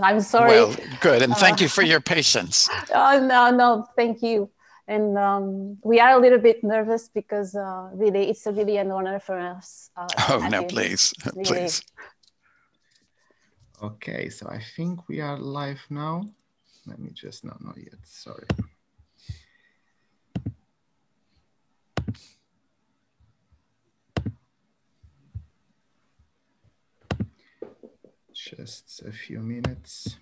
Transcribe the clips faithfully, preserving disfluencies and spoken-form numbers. I'm sorry. Well, good, and thank uh, you for your patience. Oh, no, no, thank you. And um, we are a little bit nervous because uh, really, it's really an honor for us. Uh, oh, no, please, really. please. Okay, so I think we are live now. Let me just, no, not yet, sorry. Just a few minutes.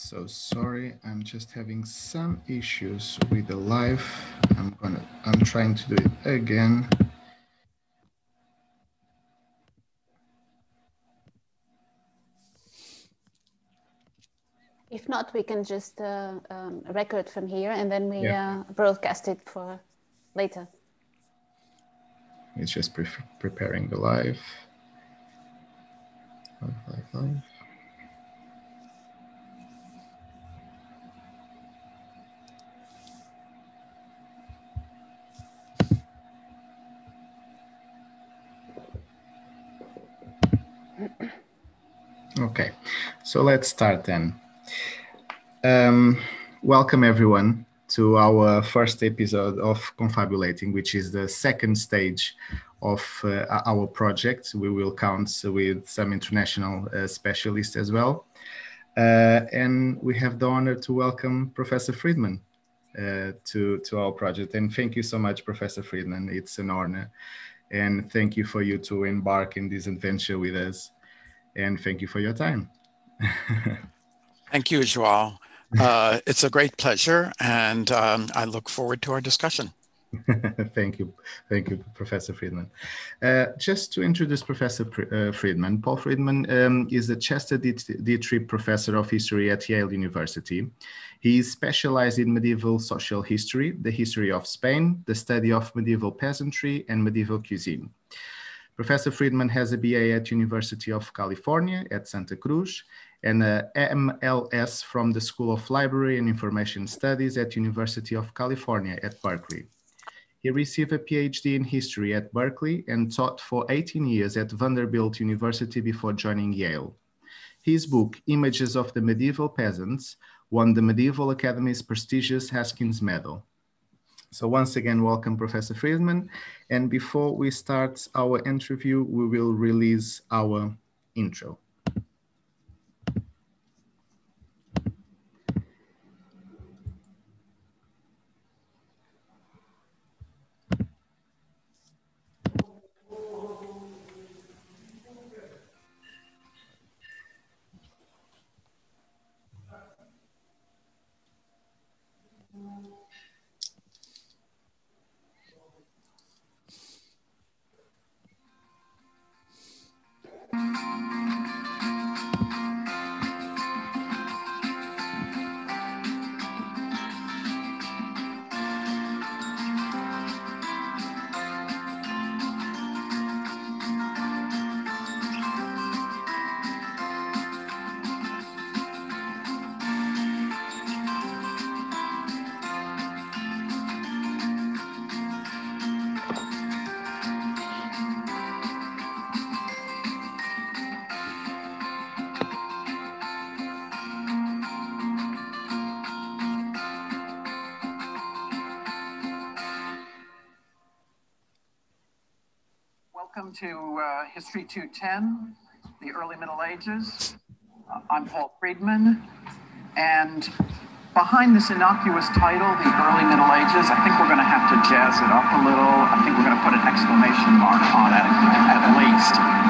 So sorry, I'm just having some issues with the live. I'm gonna, I'm trying to do it again. If not, we can just uh, um, record from here and then we yeah. uh, broadcast it for later. It's just pre preparing the live. Live, live, live. Okay, so let's start then. Um, welcome everyone to our first episode of Confabulating, which is the second stage of uh, our project. We will count with some international uh, specialists as well. Uh, and we have the honor to welcome Professor Friedman uh, to, to our project. And thank you so much, Professor Friedman. It's an honor. And thank you for you to embark in this adventure with us. And thank you for your time. Thank you, João. Uh, it's a great pleasure, and um, I look forward to our discussion. Thank you. Thank you, Professor Friedman. Uh, just to introduce Professor uh, Friedman, Paul Friedman um, is a Chester Dietrich Professor of History at Yale University. He is specialized in medieval social history, the history of Spain, the study of medieval peasantry, and medieval cuisine. Professor Friedman has a B A at University of California at Santa Cruz and a M L S from the School of Library and Information Studies at University of California at Berkeley. He received a P H D in history at Berkeley and taught for eighteen years at Vanderbilt University before joining Yale. His book, Images of the Medieval Peasants, won the Medieval Academy's prestigious Haskins Medal. So once again, welcome Professor Friedman. And before we start our interview, we will release our intro. To uh, History two ten, the early Middle Ages. Uh, I'm Paul Friedman, and behind this innocuous title, the early Middle Ages, I think we're going to have to jazz it up a little. I think we're going to put an exclamation mark on it, at least.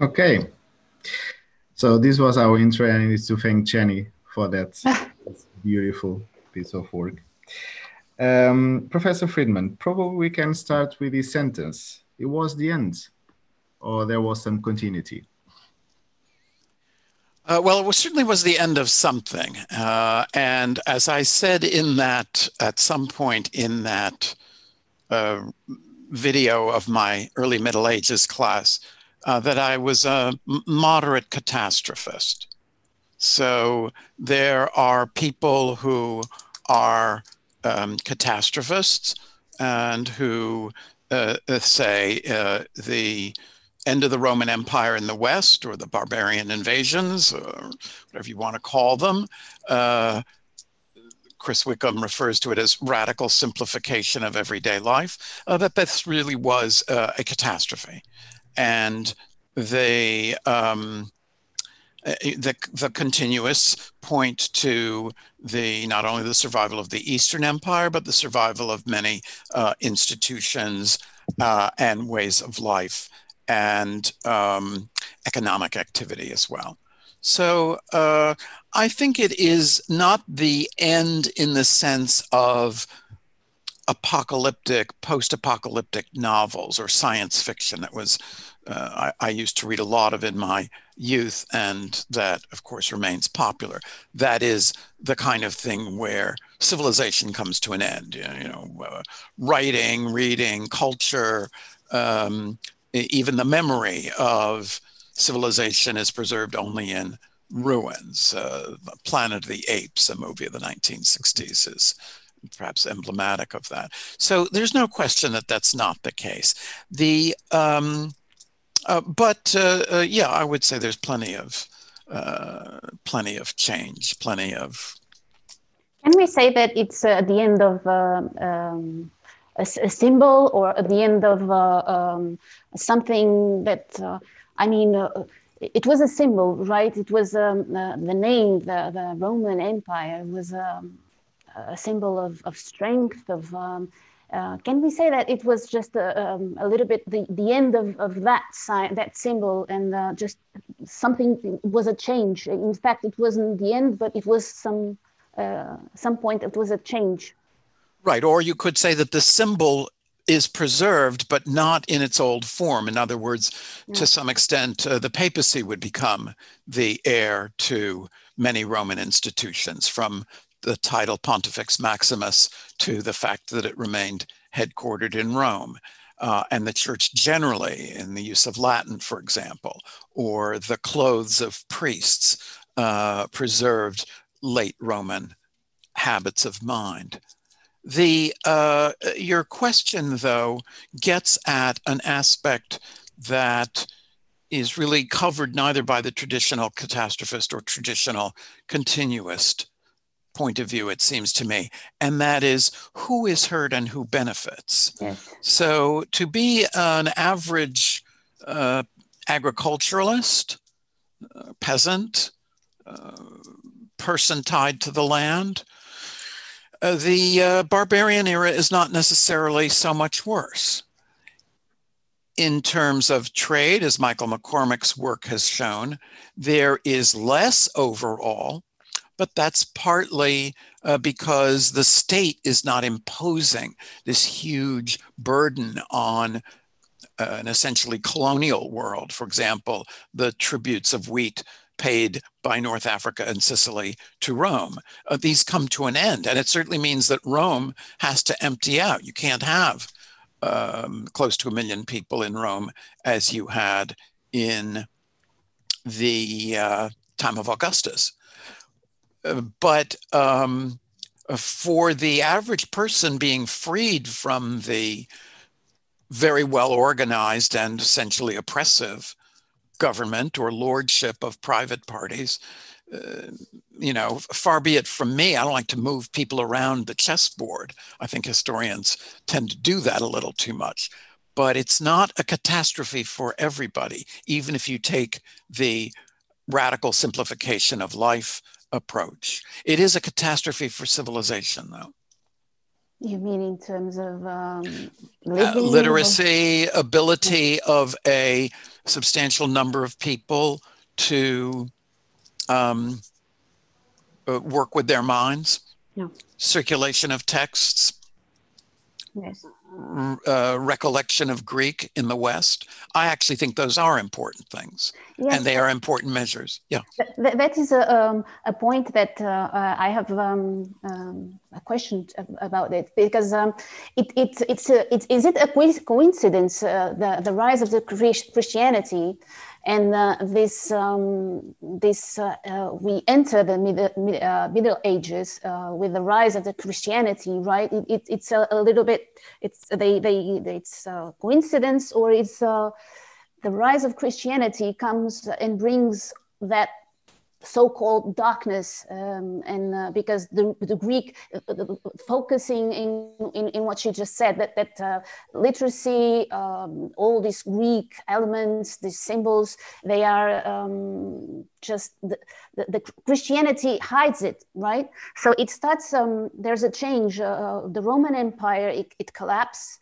Okay. So this was our intro, and I need to thank Jenny for that beautiful piece of work. Um, Professor Friedman, probably we can start with this sentence. It was the end, or there was some continuity? Uh, well, it was, certainly was the end of something. Uh, and as I said in that, at some point in that uh, video of my early Middle Ages class, Uh, that I was a moderate catastrophist. So there are people who are um, catastrophists and who uh, say uh, the end of the Roman Empire in the West, or the barbarian invasions, or whatever you want to call them. Uh, Chris Wickham refers to it as radical simplification of everyday life, uh, that this really was uh, a catastrophe. And they, um, the, the continuous point to the, not only the survival of the Eastern Empire, but the survival of many uh, institutions uh, and ways of life, and um, economic activity as well. So uh, I think it is not the end in the sense of apocalyptic, post-apocalyptic novels or science fiction that was, uh, I, I used to read a lot of in my youth, and that of course remains popular. That is the kind of thing where civilization comes to an end, you know, you know uh, writing, reading, culture, um, even the memory of civilization is preserved only in ruins. Uh, Planet of the Apes, a movie of the nineteen sixties, is perhaps emblematic of that. So there's no question that that's not the case. The um, uh, but uh, uh, yeah, I would say there's plenty of uh, plenty of change, plenty of. Can we say that it's uh, the end of uh, um, a, a symbol, or at the end of uh, um, something that uh, I mean? Uh, It was a symbol, right? It was um, uh, the name, the, the Roman Empire was um, a symbol of, of strength, of, um, uh, can we say that it was just a, um, a little bit the, the end of, of that sign, that symbol, and uh, just something was a change. In fact, it wasn't the end, but it was some, uh, some point it was a change. Right, or you could say that the symbol is preserved, but not in its old form. In other words, yeah. to some extent, uh, the papacy would become the heir to many Roman institutions, from the title Pontifex Maximus to the fact that it remained headquartered in Rome, uh, and the church generally in the use of Latin, for example, or the clothes of priests uh, preserved late Roman habits of mind. The, uh, your question, though, gets at an aspect that is really covered neither by the traditional catastrophist or traditional continuist point of view, it seems to me, and that is who is hurt and who benefits. Yes. So to be an average uh, agriculturalist, uh, peasant, uh, person tied to the land, Uh, the uh, barbarian era is not necessarily so much worse. In terms of trade, as Michael McCormick's work has shown, there is less overall, but that's partly uh, because the state is not imposing this huge burden on uh, an essentially colonial world. For example, the tributes of wheat paid by North Africa and Sicily to Rome. Uh, these come to an end, and it certainly means that Rome has to empty out. You can't have um, close to a million people in Rome as you had in the uh, time of Augustus. Uh, but um, for the average person being freed from the very well-organized and essentially oppressive government or lordship of private parties, uh, you know, far be it from me. I don't like to move people around the chessboard. I think historians tend to do that a little too much, but it's not a catastrophe for everybody, even if you take the radical simplification of life approach. It is a catastrophe for civilization, though. You mean in terms of um, uh, literacy, or... ability of a substantial number of people to um, uh, work with their minds? No. Circulation of texts? Yes. Uh, recollection of Greek in the West. I actually think those are important things, yes, and they are important measures. Yeah, that, that is a, um, a point that uh, I have um, um, a question about it, because um, it, it, it's a, it, is it a coincidence uh, the, the rise of the Christianity and uh, this um, this uh, uh, we enter the middle, uh, Middle Ages uh, with the rise of the Christianity, right? It, it, it's a, a little bit it's they they it's a coincidence, or it's uh, the rise of Christianity comes and brings that so-called darkness, um, and uh, because the, the Greek uh, the, focusing in, in in what you just said, that that uh, literacy, um, all these Greek elements, these symbols, they are um, just the, the, the Christianity hides it, right? So it starts. Um, there's a change. Uh, the Roman Empire it, it collapsed.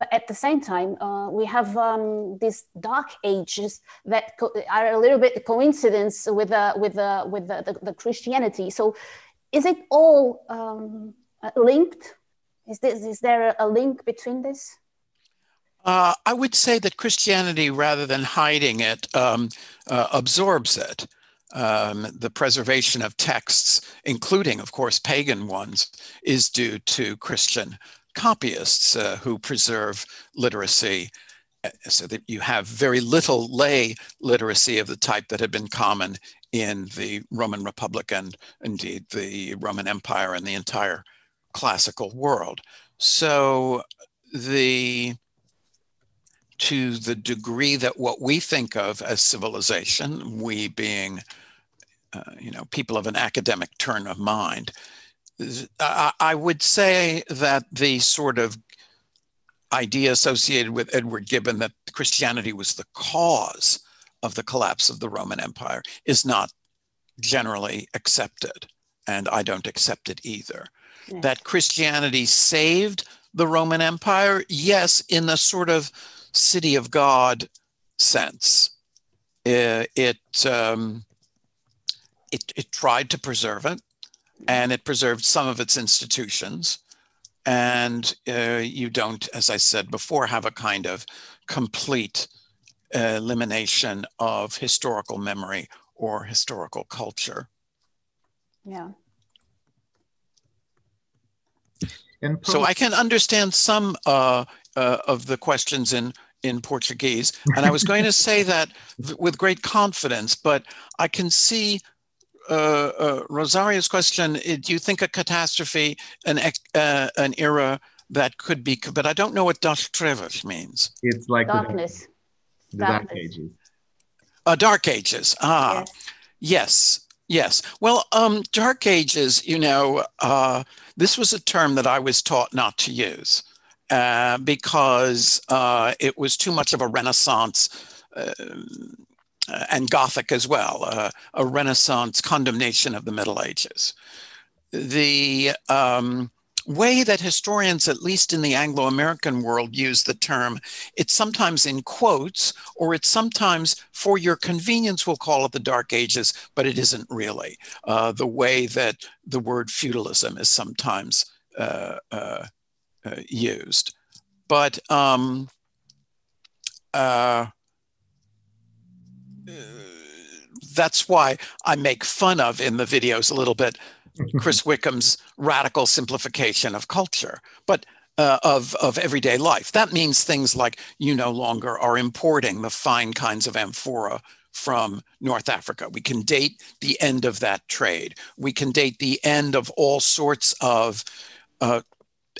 But at the same time, uh, we have um, these dark ages that are a little bit a coincidence with uh, with uh, with the, the, the Christianity. So, is it all um, linked? Is this is there a link between this? Uh, I would say that Christianity, rather than hiding it, um, uh, absorbs it. Um, the preservation of texts, including, of course, pagan ones, is due to Christian copyists uh, who preserve literacy, so that you have very little lay literacy of the type that had been common in the Roman Republic and indeed the Roman Empire and the entire classical world. So the to the degree that what we think of as civilization, we being uh, you know, people of an academic turn of mind, I would say that the sort of idea associated with Edward Gibbon that Christianity was the cause of the collapse of the Roman Empire is not generally accepted, and I don't accept it either. Yeah. That Christianity saved the Roman Empire, yes, in the sort of City of God sense. It, it, um, it, it tried to preserve it. And it preserved some of its institutions. And uh, you don't, as I said before, have a kind of complete uh, elimination of historical memory or historical culture. Yeah. So I can understand some uh, uh, of the questions in, in Portuguese. And I was going to say that with great confidence, but I can see Uh, uh, Rosario's question, do you think a catastrophe, an uh, an era that could be, but I don't know what Dark Trevish means. It's like darkness. The, the darkness. Dark Ages. Uh, dark Ages, ah, yes, yes. yes. Well, um, Dark Ages, you know, uh, this was a term that I was taught not to use uh, because uh, it was too much of a Renaissance uh, Uh, and Gothic as well, uh, a Renaissance condemnation of the Middle Ages. The um, way that historians, at least in the Anglo-American world, use the term, it's sometimes in quotes, or it's sometimes, for your convenience, we'll call it the Dark Ages, but it isn't really. Uh, the way that the word feudalism is sometimes uh, uh, uh, used. But um, uh, Uh, that's why I make fun of in the videos a little bit Chris Wickham's radical simplification of culture, but uh, of, of everyday life. That means things like you no longer are importing the fine kinds of amphora from North Africa. We can date the end of that trade. We can date the end of all sorts of uh,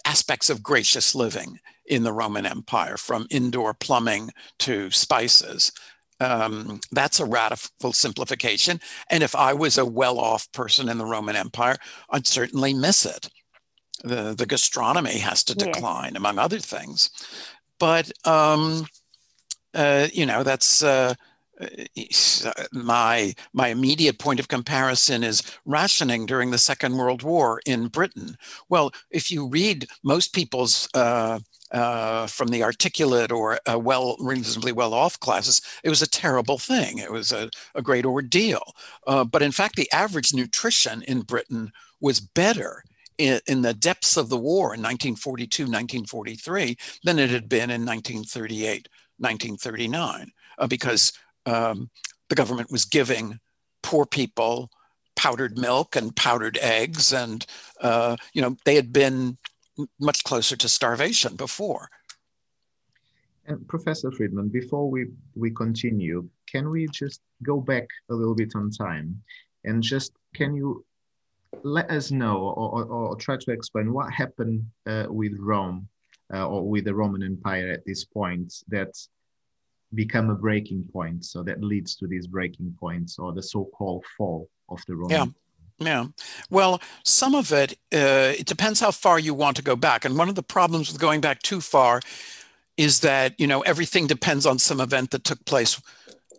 aspects of gracious living in the Roman Empire, from indoor plumbing to spices. Um, that's a radical simplification. And if I was a well-off person in the Roman Empire, I'd certainly miss it. The, the gastronomy has to decline, yeah, among other things. But, um, uh, you know, that's uh, my, my immediate point of comparison is rationing during the Second World War in Britain. Well, if you read most people's uh, Uh, from the articulate or uh, well, reasonably well-off classes, it was a terrible thing. It was a, a great ordeal. Uh, but in fact, the average nutrition in Britain was better in, in the depths of the war in nineteen forty-two, nineteen forty-three than it had been in nineteen thirty-eight, nineteen thirty-nine, uh, because um, the government was giving poor people powdered milk and powdered eggs, and uh, you know, they had been much closer to starvation before. And Professor Friedman, before we, we continue, can we just go back a little bit on time and just, can you let us know or, or, or try to explain what happened uh, with Rome uh, or with the Roman Empire at this point that become a breaking point, so that leads to these breaking points or the so-called fall of the Roman Empire? Yeah. Yeah. Well, some of it, uh, it depends how far you want to go back. And one of the problems with going back too far is that, you know, everything depends on some event that took place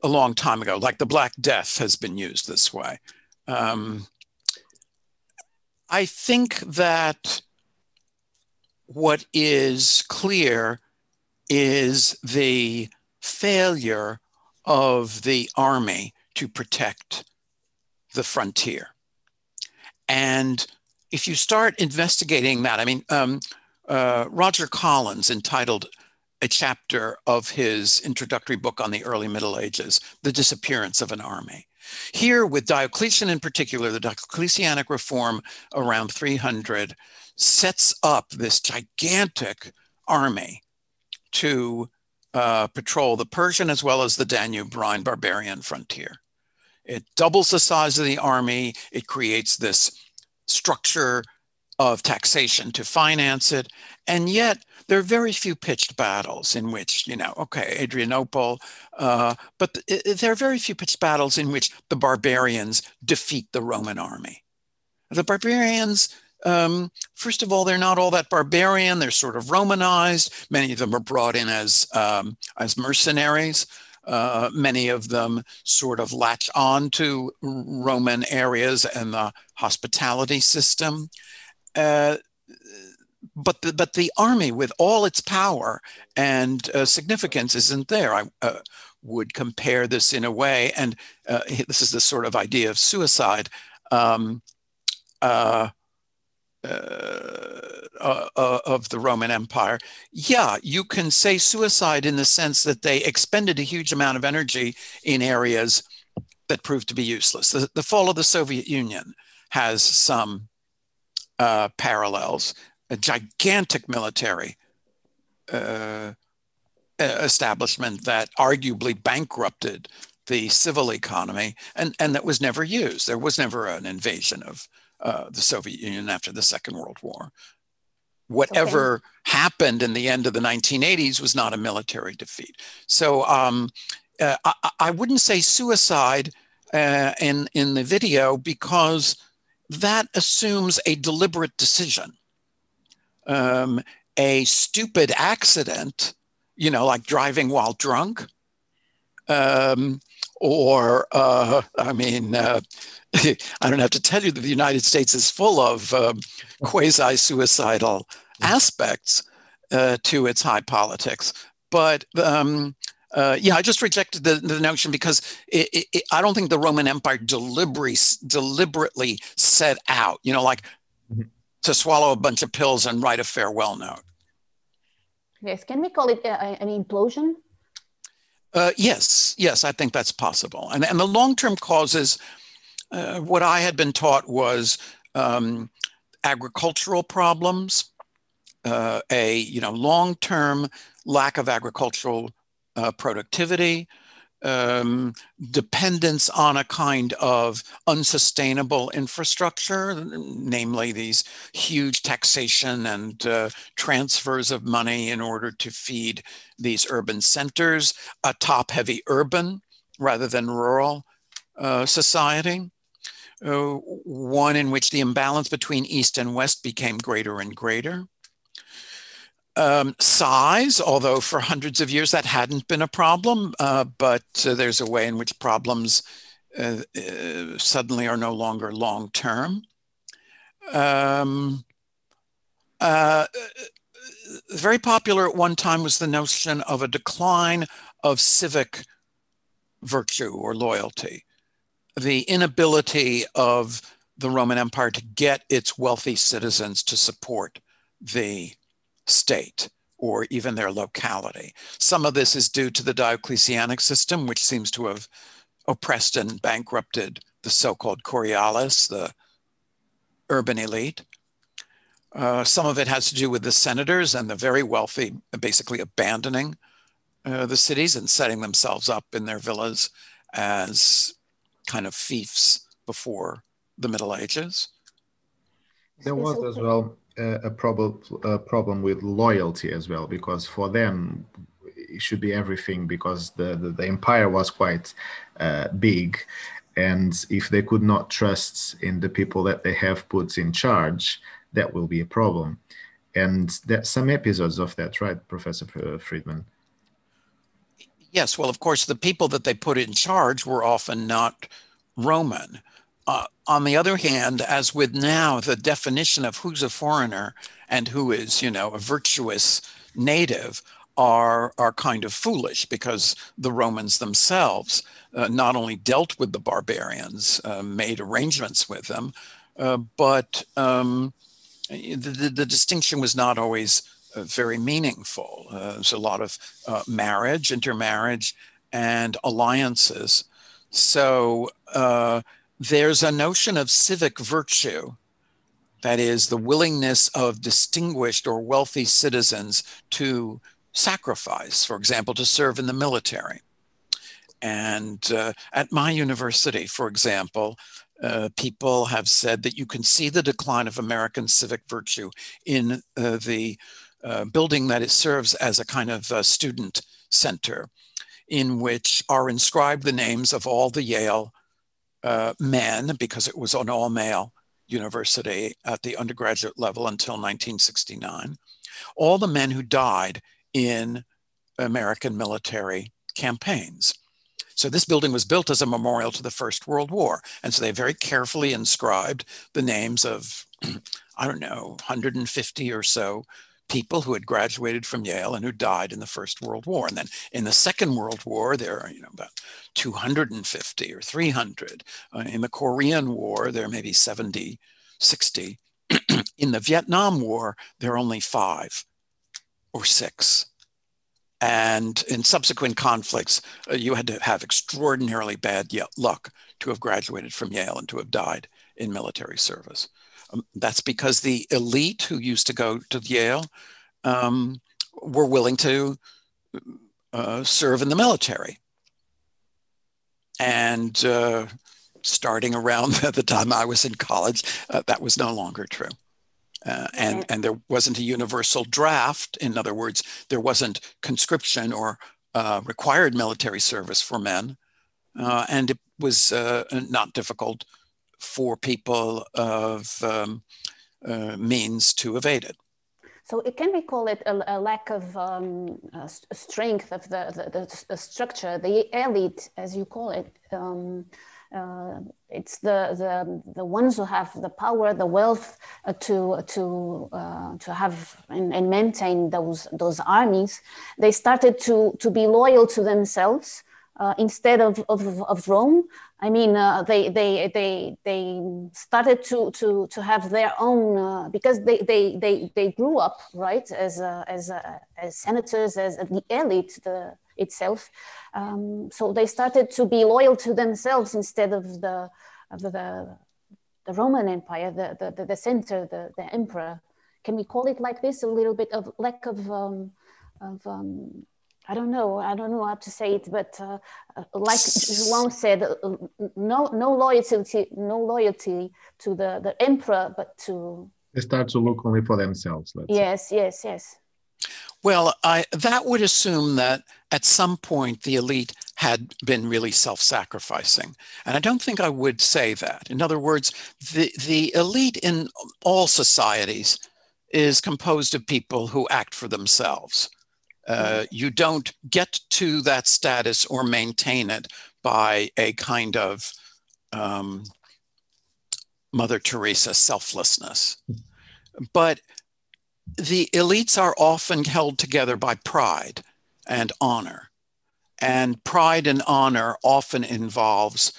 a long time ago, like the Black Death has been used this way. Um, I think that what is clear is the failure of the army to protect the frontier. And if you start investigating that, I mean, um, uh, Roger Collins entitled a chapter of his introductory book on the early Middle Ages, The Disappearance of an Army. Here with Diocletian in particular, the Diocletianic reform around three hundred sets up this gigantic army to uh, patrol the Persian as well as the Danube-Rhine barbarian frontier. It doubles the size of the army. It creates this structure of taxation to finance it. And yet there are very few pitched battles in which, you know, okay, Adrianople, uh, but th there are very few pitched battles in which the barbarians defeat the Roman army. The barbarians, um, first of all, they're not all that barbarian. They're sort of Romanized. Many of them are brought in as, um, as mercenaries. Uh, many of them sort of latch on to Roman areas and the hospitality system. Uh, but, the, but the army, with all its power and uh, significance, isn't there. I uh, would compare this in a way, and uh, this is the sort of idea of suicide, um, uh, Uh, uh, of the Roman Empire. Yeah, you can say suicide in the sense that they expended a huge amount of energy in areas that proved to be useless. The, the fall of the Soviet Union has some uh, parallels, a gigantic military uh, establishment that arguably bankrupted the civil economy and, and that was never used. There was never an invasion of Uh, the Soviet Union after the Second World War. Whatever okay. happened in the end of the nineteen eighties was not a military defeat. So um, uh, I, I wouldn't say suicide uh, in, in the video, because that assumes a deliberate decision. Um, a stupid accident, you know, like driving while drunk, um, or uh, I mean, uh, I don't have to tell you that the United States is full of um, quasi-suicidal aspects uh, to its high politics. But um, uh, yeah, I just rejected the, the notion because it, it, it, I don't think the Roman Empire deliberately, deliberately set out, you know, like mm-hmm. to swallow a bunch of pills and write a farewell note. Yes, can we call it uh, an implosion? Uh, yes, yes, I think that's possible. And, and the long-term causes... Uh, what I had been taught was um, agricultural problems, uh, a you know long-term lack of agricultural uh, productivity, um, dependence on a kind of unsustainable infrastructure, namely these huge taxation and uh, transfers of money in order to feed these urban centers, a top-heavy urban rather than rural uh, society. Uh, one in which the imbalance between East and West became greater and greater. Um, size, although for hundreds of years that hadn't been a problem, uh, but uh, there's a way in which problems uh, uh, suddenly are no longer long-term. Um, uh, very popular at one time was the notion of a decline of civic virtue or loyalty, the inability of the Roman Empire to get its wealthy citizens to support the state or even their locality. Some of this is due to the Diocletianic system, which seems to have oppressed and bankrupted the so-called Curiales, the urban elite. Uh, some of it has to do with the senators and the very wealthy basically abandoning uh, the cities and setting themselves up in their villas as kind of fiefs before the Middle Ages. There was as well a problem a problem with loyalty as well, because for them it should be everything, because the the, the empire was quite uh, big, and if they could not trust in the people that they have put in charge, that will be a problem. And there's some episodes of that, right, Professor Friedman? Yes, well, of course the people that they put in charge were often not Roman. Uh, on the other hand, as with now, the definition of who's a foreigner and who is, you know, a virtuous native are, are kind of foolish, because the Romans themselves uh, not only dealt with the barbarians, uh, made arrangements with them, uh, but um, the, the distinction was not always uh, very meaningful. Uh, there's a lot of uh, marriage, intermarriage, and alliances. So uh, there's a notion of civic virtue, that is the willingness of distinguished or wealthy citizens to sacrifice, for example, to serve in the military. And uh, at my university, for example, uh, people have said that you can see the decline of American civic virtue in uh, the uh, building that it serves as a kind of uh, student center, in which are inscribed the names of all the Yale Uh, men, because it was an all-male university at the undergraduate level until nineteen sixty-nine, all the men who died in American military campaigns. So this building was built as a memorial to the First World War. And so they very carefully inscribed the names of, I don't know, one hundred fifty or so people who had graduated from Yale and who died in the First World War. And then in the Second World War, there are, you know, about two hundred fifty or three hundred. Uh, in the Korean War, there may be seventy, sixty. In the Vietnam War, there are only five or six. And in subsequent conflicts, uh, you had to have extraordinarily bad luck to have graduated from Yale and to have died in military service. Um, that's because the elite who used to go to Yale um, were willing to uh, serve in the military. And uh, starting around the time I was in college, uh, that was no longer true. Uh, and, and there wasn't a universal draft. In other words, there wasn't conscription or uh, required military service for men. Uh, and it was uh, not difficult for people of um, uh, means to evade it. So can we call it a, a lack of um, uh, strength of the, the, the, the structure, the elite, as you call it? Um, uh, it's the, the the ones who have the power, the wealth uh, to to uh, to have and, and maintain those those armies. They started to to be loyal to themselves uh, instead of, of of Rome. I mean, uh, they they they they started to to to have their own uh, because they they they they grew up, right, as uh, as uh, as senators, as the elite the, itself. Um, so they started to be loyal to themselves instead of the of the the Roman Empire, the the the, the center, the the emperor. Can we call it like this? A little bit of lack of um, of. Um, I don't know. I don't know how to say it, but uh, like João said, no, no loyalty, no loyalty to the, the emperor, but to they start to look only for themselves. Let's yes, say. yes, yes. Well, I, that would assume that at some point the elite had been really self-sacrificing, and I don't think I would say that. In other words, the the elite in all societies is composed of people who act for themselves. Uh, you don't get to that status or maintain it by a kind of um, Mother Teresa selflessness. But the elites are often held together by pride and honor. And pride and honor often involves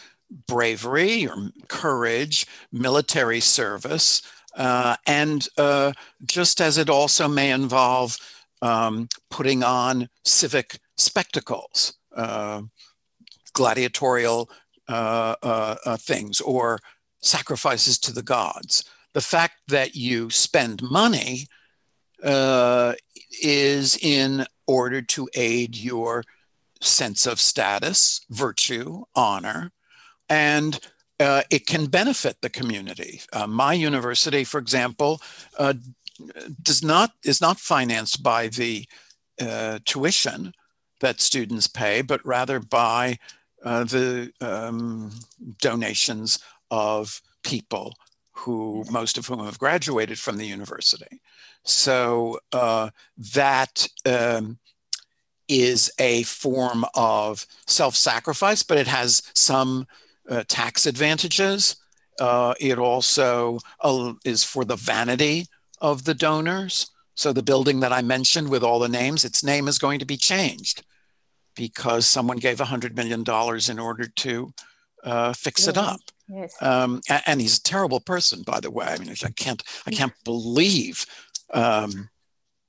bravery or courage, military service, uh, and uh, just as it also may involve um, putting on civic spectacles, uh, gladiatorial uh, uh, uh, things, or sacrifices to the gods. The fact that you spend money uh, is in order to aid your sense of status, virtue, honor, and uh, it can benefit the community. Uh, my university, for example, uh, does not is not financed by the uh, tuition that students pay, but rather by uh, the um, donations of people who, most of whom have graduated from the university. So uh, that um, is a form of self-sacrifice, but it has some uh, tax advantages. Uh, it also uh, is for the vanity of the donors. So the building that I mentioned with all the names, its name is going to be changed because someone gave one hundred million dollars in order to uh, fix yeah. it up. Yes. Um, and, and he's a terrible person, by the way. I mean, I can't, I can't believe um,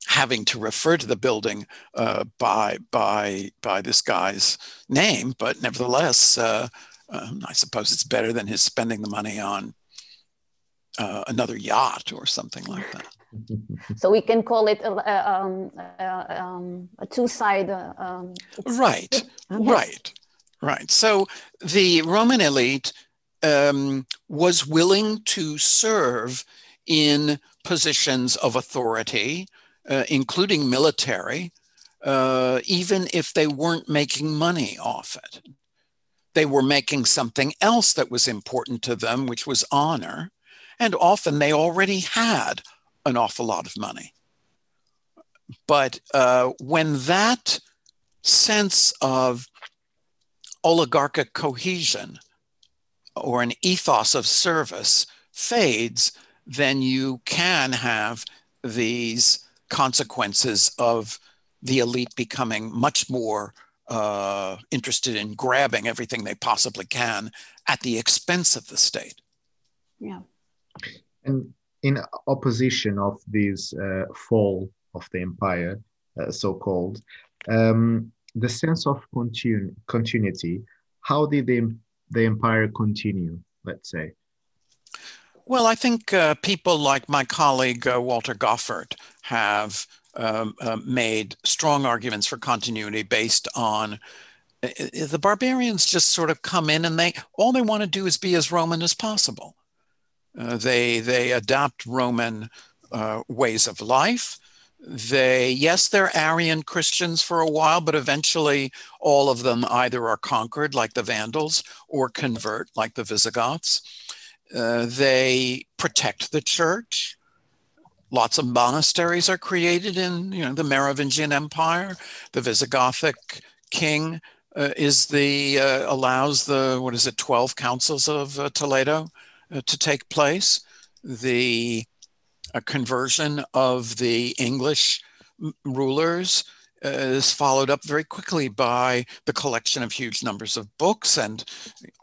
having to refer to the building uh, by by by this guy's name. But nevertheless, uh, um, I suppose it's better than his spending the money on uh, another yacht or something like that. So we can call it a, a, um, a, um, a two-side. Uh, um, right, it, yes. right, right. So the Roman elite Um, was willing to serve in positions of authority, uh, including military, uh, even if they weren't making money off it. They were making something else that was important to them, which was honor. And often they already had an awful lot of money. But uh, when that sense of oligarchic cohesion or an ethos of service fades, then you can have these consequences of the elite becoming much more uh, interested in grabbing everything they possibly can at the expense of the state. Yeah. And in opposition of this uh, fall of the empire, uh, so-called, um, the sense of continu continuity, how did they the empire continue, let's say? Well, I think uh, people like my colleague, uh, Walter Goffert, have um, uh, made strong arguments for continuity based on uh, the barbarians just sort of come in and they all they want to do is be as Roman as possible. Uh, they, they adopt Roman uh, ways of life. They, yes, they're Arian Christians for a while, but eventually all of them either are conquered like the Vandals or convert like the Visigoths. Uh, they protect the church. Lots of monasteries are created in, you know, the Merovingian Empire. The Visigothic king uh, is the, uh, allows the, what is it, twelve councils of uh, Toledo uh, to take place. The A conversion of the English rulers uh, is followed up very quickly by the collection of huge numbers of books, and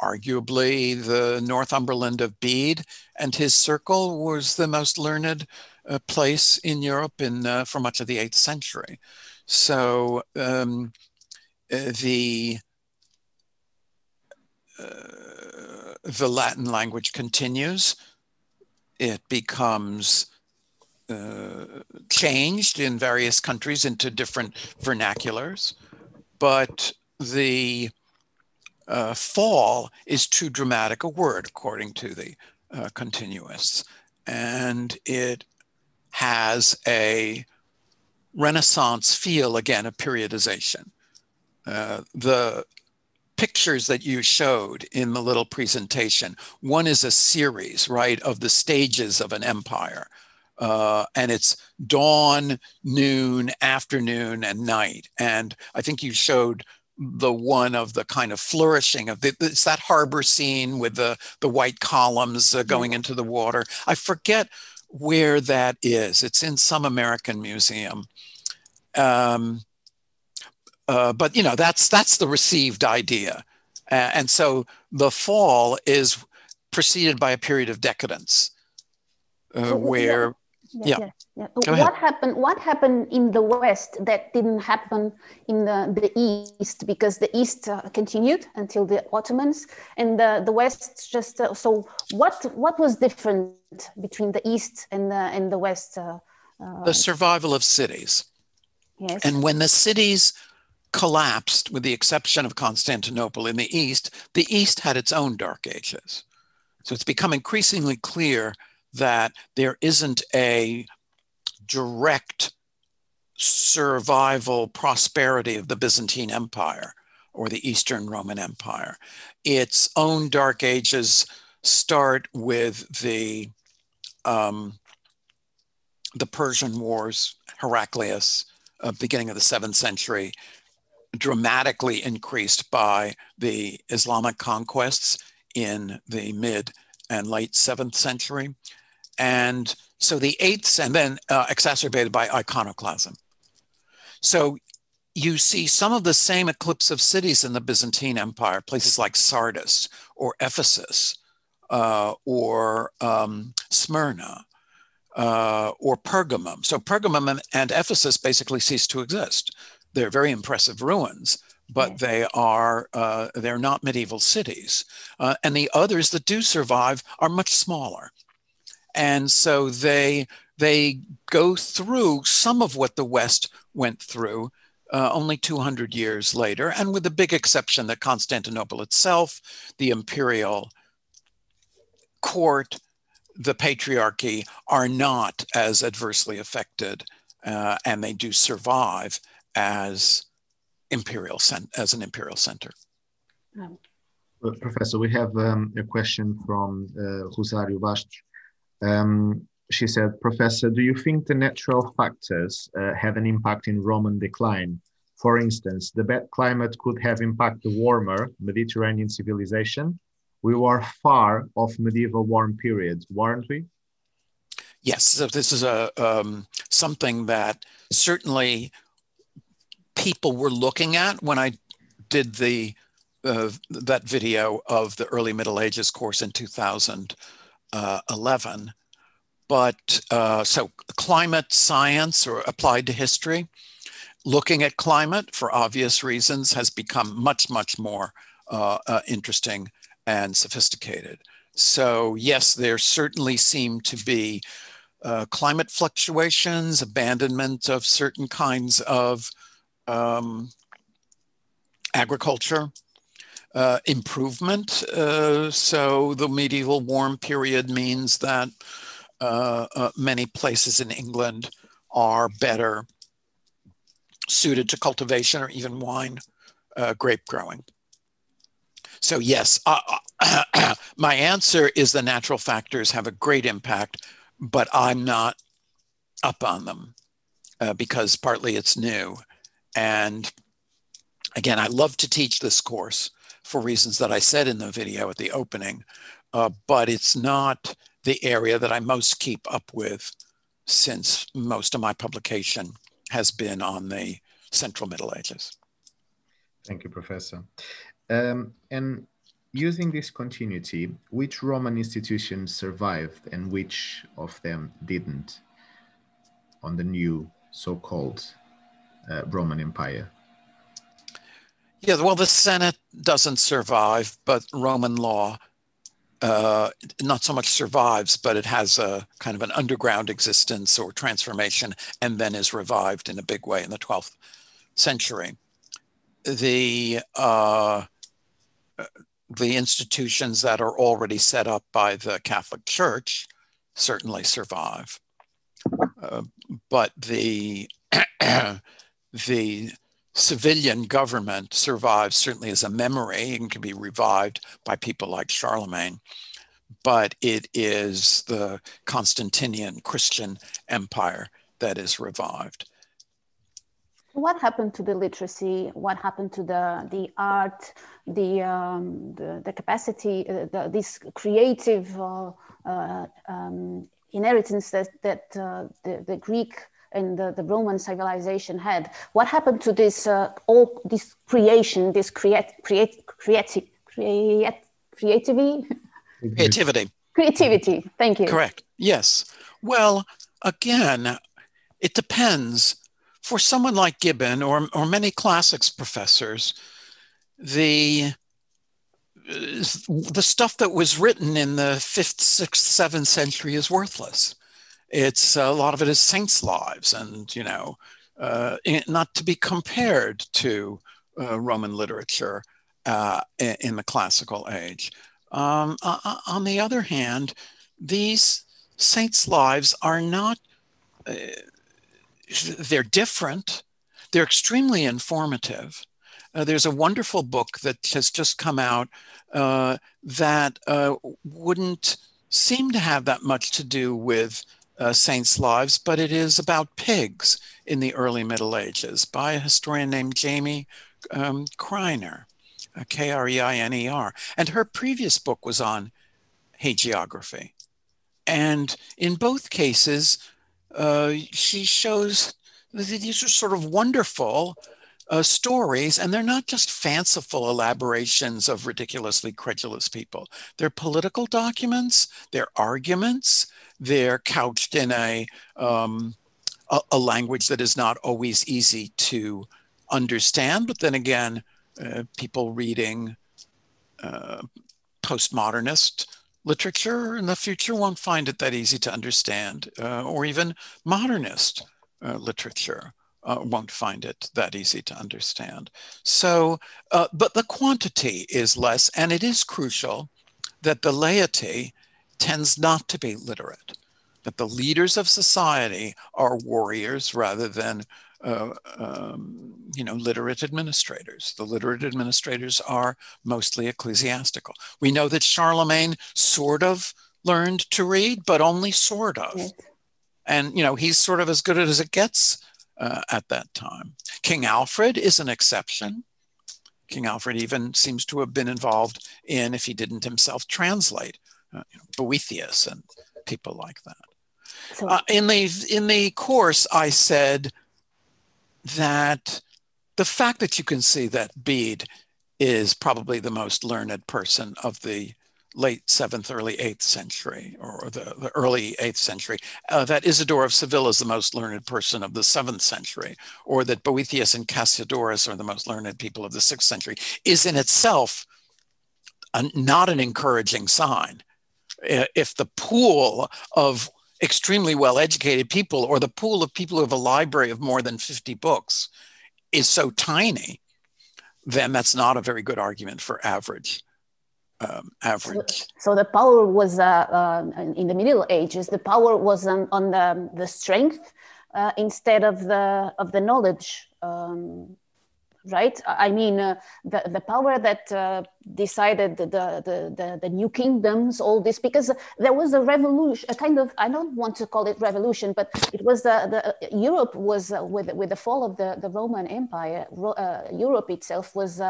arguably the Northumberland of Bede and his circle was the most learned uh, place in Europe in, uh, for much of the eighth century. So um, uh, the, uh, the Latin language continues. It becomes Uh, changed in various countries into different vernaculars, but the uh, fall is too dramatic a word, according to the uh, continuists. And it has a Renaissance feel, again, a periodization. Uh, the pictures that you showed in the little presentation, one is a series, right, of the stages of an empire. Uh, and it's dawn, noon, afternoon, and night. And I think you showed the one of the kind of flourishing of the, it's that harbor scene with the, the white columns uh, going into the water. I forget where that is. It's in some American museum. Um, uh, but, you know, that's, that's the received idea. Uh, and so the fall is preceded by a period of decadence uh, where... Yeah. yeah, yeah. What happened? What happened in the West that didn't happen in the, the East? Because the East uh, continued until the Ottomans, and the, the West just. Uh, so what what was different between the East and the and the West? Uh, uh, the survival of cities. Yes. And when the cities collapsed, with the exception of Constantinople in the East, the East had its own Dark Ages. So it's become increasingly clear that there isn't a direct survival prosperity of the Byzantine Empire or the Eastern Roman Empire. Its own Dark Ages start with the um, the Persian Wars, Heraclius, uh, beginning of the seventh century, dramatically increased by the Islamic conquests in the mid and late seventh century. And so the eighth, and then uh, exacerbated by iconoclasm. So you see some of the same eclipse of cities in the Byzantine Empire, places like Sardis or Ephesus uh, or um, Smyrna uh, or Pergamum. So Pergamum and, and Ephesus basically cease to exist. They're very impressive ruins, but they are, uh, they're not medieval cities. Uh, and the others that do survive are much smaller. And so they, they go through some of what the West went through uh, only two hundred years later, and with the big exception that Constantinople itself, the imperial court, the patriarchy are not as adversely affected, uh, and they do survive as imperial as an imperial center. Um, well, Professor, we have um, a question from uh, Rosario Bastos. Um, she said, Professor, do you think the natural factors uh, have an impact in Roman decline? For instance, the bad climate could have impacted the warmer Mediterranean civilization. We were far off medieval warm periods, weren't we? Yes, so this is a um, something that certainly people were looking at when I did the uh, that video of the early Middle Ages course in two thousand eleven. But uh, so climate science or applied to history, looking at climate for obvious reasons has become much, much more uh, uh, interesting and sophisticated. So yes, there certainly seem to be uh, climate fluctuations, abandonment of certain kinds of Um, agriculture, uh, improvement. Uh, so the medieval warm period means that uh, uh, many places in England are better suited to cultivation or even wine, uh, grape growing. So yes, uh, my answer is the natural factors have a great impact, but I'm not up on them uh, because partly it's new. And again, I love to teach this course for reasons that I said in the video at the opening, uh, but it's not the area that I most keep up with since most of my publication has been on the Central Middle Ages. Thank you, Professor. Um, and using this continuity, which Roman institutions survived and which of them didn't on the new so-called Uh, Roman Empire? Yeah, well, the Senate doesn't survive, but Roman law uh, not so much survives, but it has a kind of an underground existence or transformation and then is revived in a big way in the twelfth century. The, uh, the institutions that are already set up by the Catholic Church certainly survive, uh, but the the civilian government survives certainly as a memory and can be revived by people like Charlemagne, but it is the Constantinian Christian Empire that is revived. What happened to the literacy? What happened to the the art, the um, the, the capacity, uh, the, this creative uh, uh, um, inheritance that that uh, the, the Greek and the, the Roman civilization had? What happened to this uh, all this creation, this create create creative create creativity? Creativity. Creativity. Thank you. Correct. Yes. Well, again, it depends. For someone like Gibbon or, or many classics professors, the, the stuff that was written in the fifth, sixth, seventh century is worthless. It's a lot of it is saints' lives and, you know, uh, not to be compared to uh, Roman literature uh, in the classical age. Um, on the other hand, these saints' lives are not, uh, they're different. They're extremely informative. Uh, there's a wonderful book that has just come out uh, that uh, wouldn't seem to have that much to do with uh, saints' lives, but it is about pigs in the early Middle Ages by a historian named Jamie um, Kreiner, K R E I N E R. And her previous book was on hagiography. And in both cases, Uh, she shows that these are sort of wonderful uh, stories, and they're not just fanciful elaborations of ridiculously credulous people. They're political documents, they're arguments, they're couched in a, um, a, a language that is not always easy to understand, but then again, uh, people reading uh, postmodernist literature in the future won't find it that easy to understand, uh, or even modernist uh, literature uh, won't find it that easy to understand. So, uh, but the quantity is less, and it is crucial that the laity tends not to be literate, that the leaders of society are warriors rather than, uh, um, you know, literate administrators. The literate administrators are mostly ecclesiastical. We know that Charlemagne sort of learned to read, but only sort of. Yes. And, you know, he's sort of as good as it gets uh, at that time. King Alfred is an exception. King Alfred even seems to have been involved in, if he didn't himself translate, uh, you know, Boethius and people like that. So, uh, in the in the course, I said that the fact that you can see that Bede is probably the most learned person of the late seventh, early eighth century, or the, the early eighth century, uh, that Isidore of Seville is the most learned person of the seventh century, or that Boethius and Cassiodorus are the most learned people of the sixth century, is in itself a, not an encouraging sign. If the pool of extremely well-educated people, or the pool of people who have a library of more than fifty books, is so tiny, then that's not a very good argument for average. Um, average. So, so the power was uh, uh, in the Middle Ages. The power was on, on the the strength uh, instead of the of the knowledge, um, right? I mean, uh, the the power that uh, decided the, the the the new kingdoms, all this, because there was a revolution, a kind of, I don't want to call it revolution, but it was the, the Europe was uh, with with the fall of the the Roman Empire, Ro, uh, Europe itself was uh,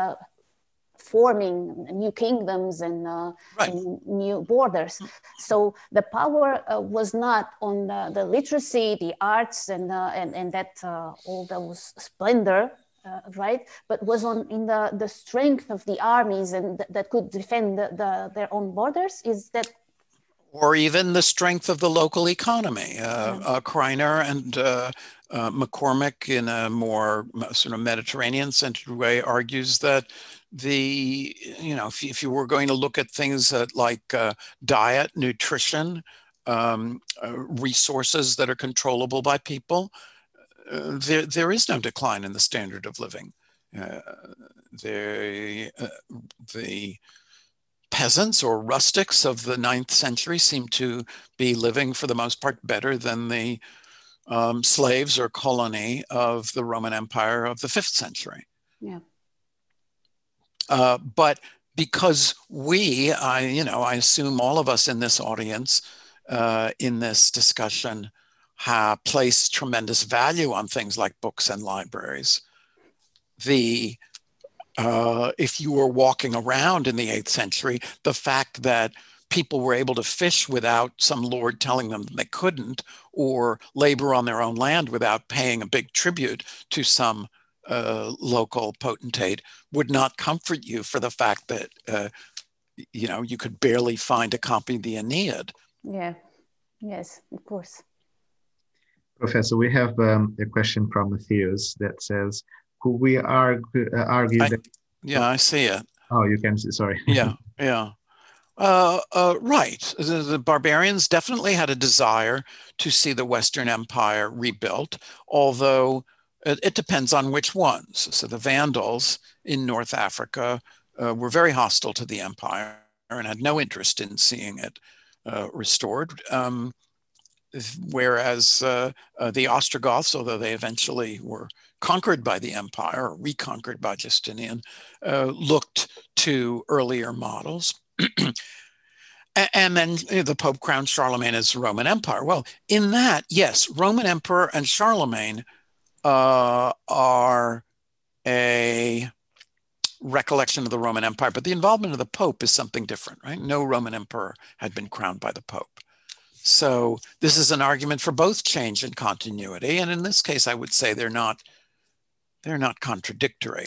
forming new kingdoms and, uh, right. and new borders. So the power uh, was not on the, the literacy, the arts, and uh, and and that uh, all those splendor. Uh, right, but was on in the, the strength of the armies and th that could defend the, the, their own borders. Is that, or even the strength of the local economy? Uh, yeah. uh, Kreiner and uh, uh, McCormick, in a more sort of Mediterranean-centered way, argues that the you know if you, if you were going to look at things that, like uh, diet, nutrition, um, uh, resources that are controllable by people. Uh, there, there is no decline in the standard of living. Uh, the, uh, the peasants or rustics of the ninth century seem to be living, for the most part, better than the um, slaves or colony of the Roman Empire of the fifth century. Yeah. Uh, but because we, I, you know, I assume all of us in this audience, uh, in this discussion, uh, place tremendous value on things like books and libraries. The, uh, if you were walking around in the eighth century, the fact that people were able to fish without some lord telling them they couldn't, or labor on their own land without paying a big tribute to some uh, local potentate, would not comfort you for the fact that, uh, you know, you could barely find a copy of the Aeneid. Yeah, yes, of course. Professor, we have um, a question from Matthias that says, could we argue, uh, argue I, that... Yeah, I see it. Oh, you can see, sorry. Yeah, yeah. Uh, uh, right. The, the barbarians definitely had a desire to see the Western Empire rebuilt, although it, it depends on which ones. So the Vandals in North Africa uh, were very hostile to the empire and had no interest in seeing it uh, restored. Um, whereas uh, uh, the Ostrogoths, although they eventually were conquered by the empire or reconquered by Justinian, uh, looked to earlier models. And then you know, the Pope crowned Charlemagne as the Roman Emperor. Well, in that, yes, Roman Emperor and Charlemagne uh, are a recollection of the Roman Empire, but the involvement of the Pope is something different, right? No Roman Emperor had been crowned by the Pope. So this is an argument for both change and continuity. And in this case, I would say they're not, they're not contradictory.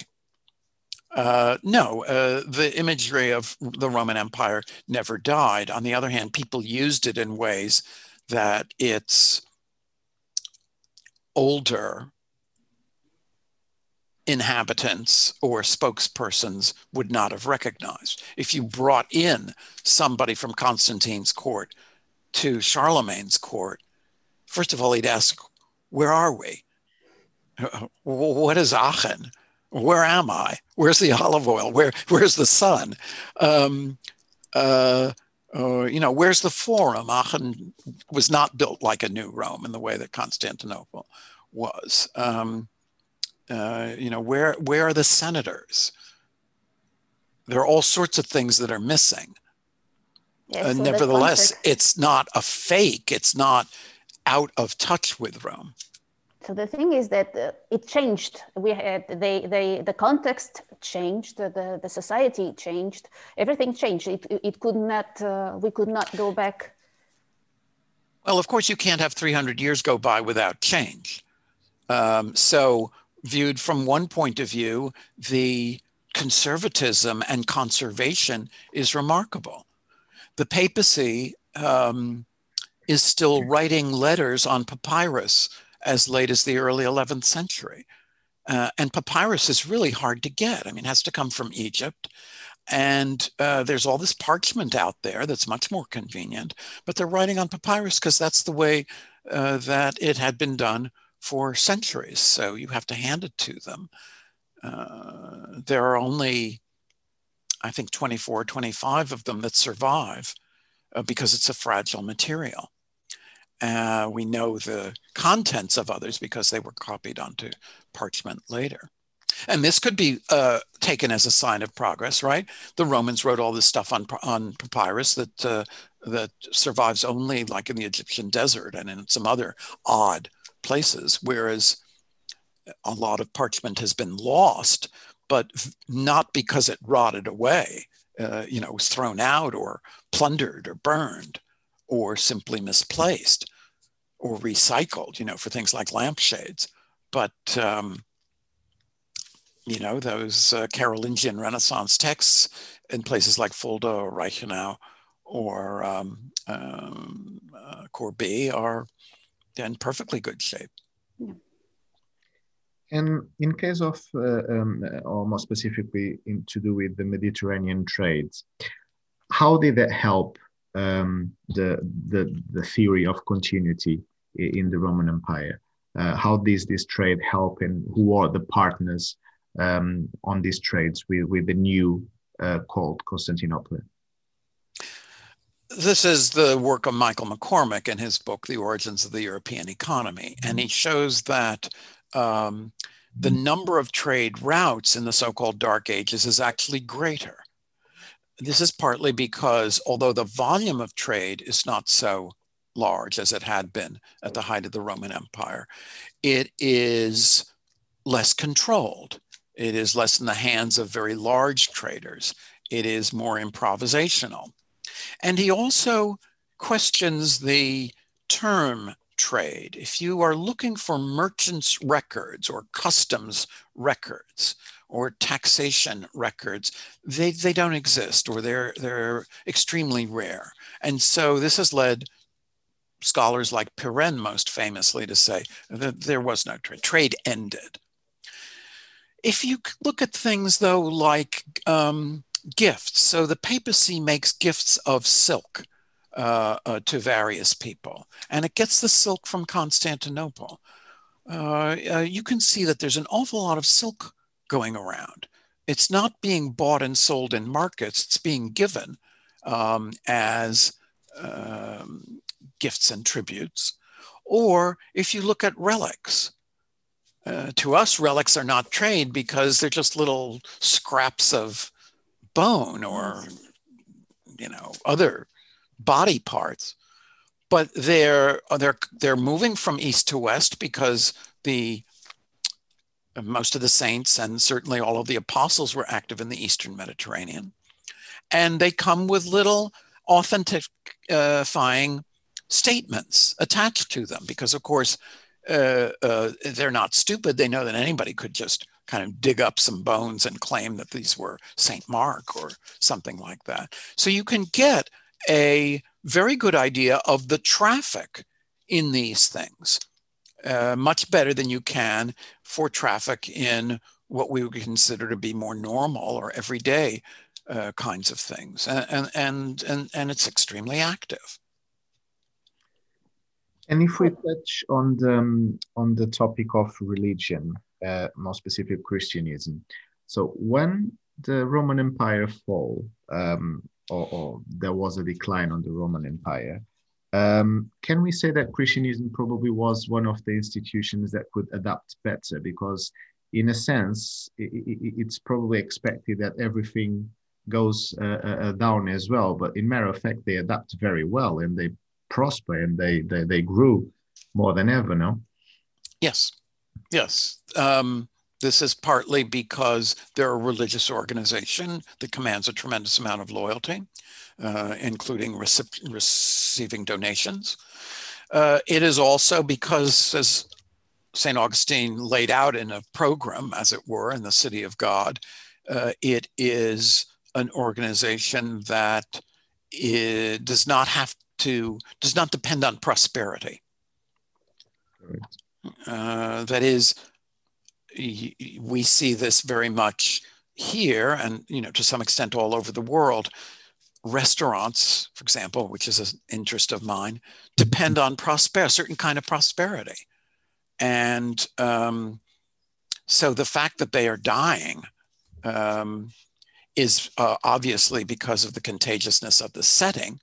Uh, no, uh, the imagery of the Roman Empire never died. On the other hand, people used it in ways that its older inhabitants or spokespersons would not have recognized. If you brought in somebody from Constantine's court to Charlemagne's court, first of all, he'd ask, where are we? What is Aachen? Where am I? Where's the olive oil? Where, where's the sun? Um, uh, uh, you know, where's the forum? Aachen was not built like a new Rome in the way that Constantinople was. Um, uh, you know, where, where are the senators? There are all sorts of things that are missing. Yes, uh, nevertheless, it's not a fake. It's not out of touch with Rome. So the thing is that uh, it changed. We had they, they, the context changed, the, the society changed, everything changed. It, it could not, uh, we could not go back. Well, of course, you can't have three hundred years go by without change. Um, so viewed from one point of view, the conservatism and conservation is remarkable. The papacy um, is still writing letters on papyrus as late as the early eleventh century. Uh, and papyrus is really hard to get. I mean, it has to come from Egypt. And uh, there's all this parchment out there that's much more convenient, but they're writing on papyrus because that's the way uh, that it had been done for centuries. So you have to hand it to them. Uh, there are only, I think, twenty-four, twenty-five of them that survive uh, because it's a fragile material. Uh, we know the contents of others because they were copied onto parchment later. And this could be uh, taken as a sign of progress, right? The Romans wrote all this stuff on, on papyrus that, uh, that survives only like in the Egyptian desert and in some other odd places, whereas a lot of parchment has been lost, but not because it rotted away, uh, you know, was thrown out or plundered or burned or simply misplaced or recycled, you know, for things like lampshades. But, um, you know, those uh, Carolingian Renaissance texts in places like Fulda or Reichenau or um, um, uh, Corbie are in perfectly good shape. Yeah. And in case of, uh, um, or more specifically, in, to do with the Mediterranean trades, how did that help Um, the, the the theory of continuity in the Roman Empire? Uh, how does this trade help, and who are the partners um, on these trades with, with the new uh, called Constantinople? This is the work of Michael McCormick in his book, The Origins of the European Economy. And he shows that um, the number of trade routes in the so-called Dark Ages is actually greater. This is partly because although the volume of trade is not so large as it had been at the height of the Roman Empire, it is less controlled. It is less in the hands of very large traders. It is more improvisational. And he also questions the term trade. If you are looking for merchants' records or customs records or taxation records, they, they don't exist, or they're, they're extremely rare. And so this has led scholars like Pirenne most famously to say that there was no trade. Trade ended. If you look at things, though, like um, gifts, so the papacy makes gifts of silk uh, uh, to various people, and it gets the silk from Constantinople. Uh, uh, you can see that there's an awful lot of silk going around. It's not being bought and sold in markets, it's being given um, as um, gifts and tributes. Or if you look at relics, Uh, to us, relics are not trade because they're just little scraps of bone or, you know, other body parts. But they're, they're, they're moving from east to west because the, most of the saints and certainly all of the apostles were active in the Eastern Mediterranean. And they come with little authentifying statements attached to them because, of course, Uh, uh, they're not stupid. They know that anybody could just kind of dig up some bones and claim that these were Saint Mark or something like that. So you can get a very good idea of the traffic in these things, uh, much better than you can for traffic in what we would consider to be more normal or everyday uh, kinds of things. And, and, and, and it's extremely active. And if we touch on the um, on the topic of religion, uh, more specific Christianism, so when the Roman Empire fall, um, or, or there was a decline on the Roman Empire, um, can we say that Christianism probably was one of the institutions that could adapt better? Because in a sense, it, it, it's probably expected that everything goes uh, uh, down as well. But in matter of fact, they adapt very well and they prosper and they, they they grew more than ever. No yes yes um this is partly because they're a religious organization that commands a tremendous amount of loyalty, uh including rece- receiving donations. Uh it is also because, as Saint Augustine laid out in a program, as it were, in the City of God, uh, it is an organization that it does not have To, does not depend on prosperity. Uh, that is, we see this very much here, and you know, to some extent, all over the world. Restaurants, for example, which is an interest of mine, depend on prosperity, a certain kind of prosperity, and um, so the fact that they are dying um, is uh, obviously because of the contagiousness of the setting.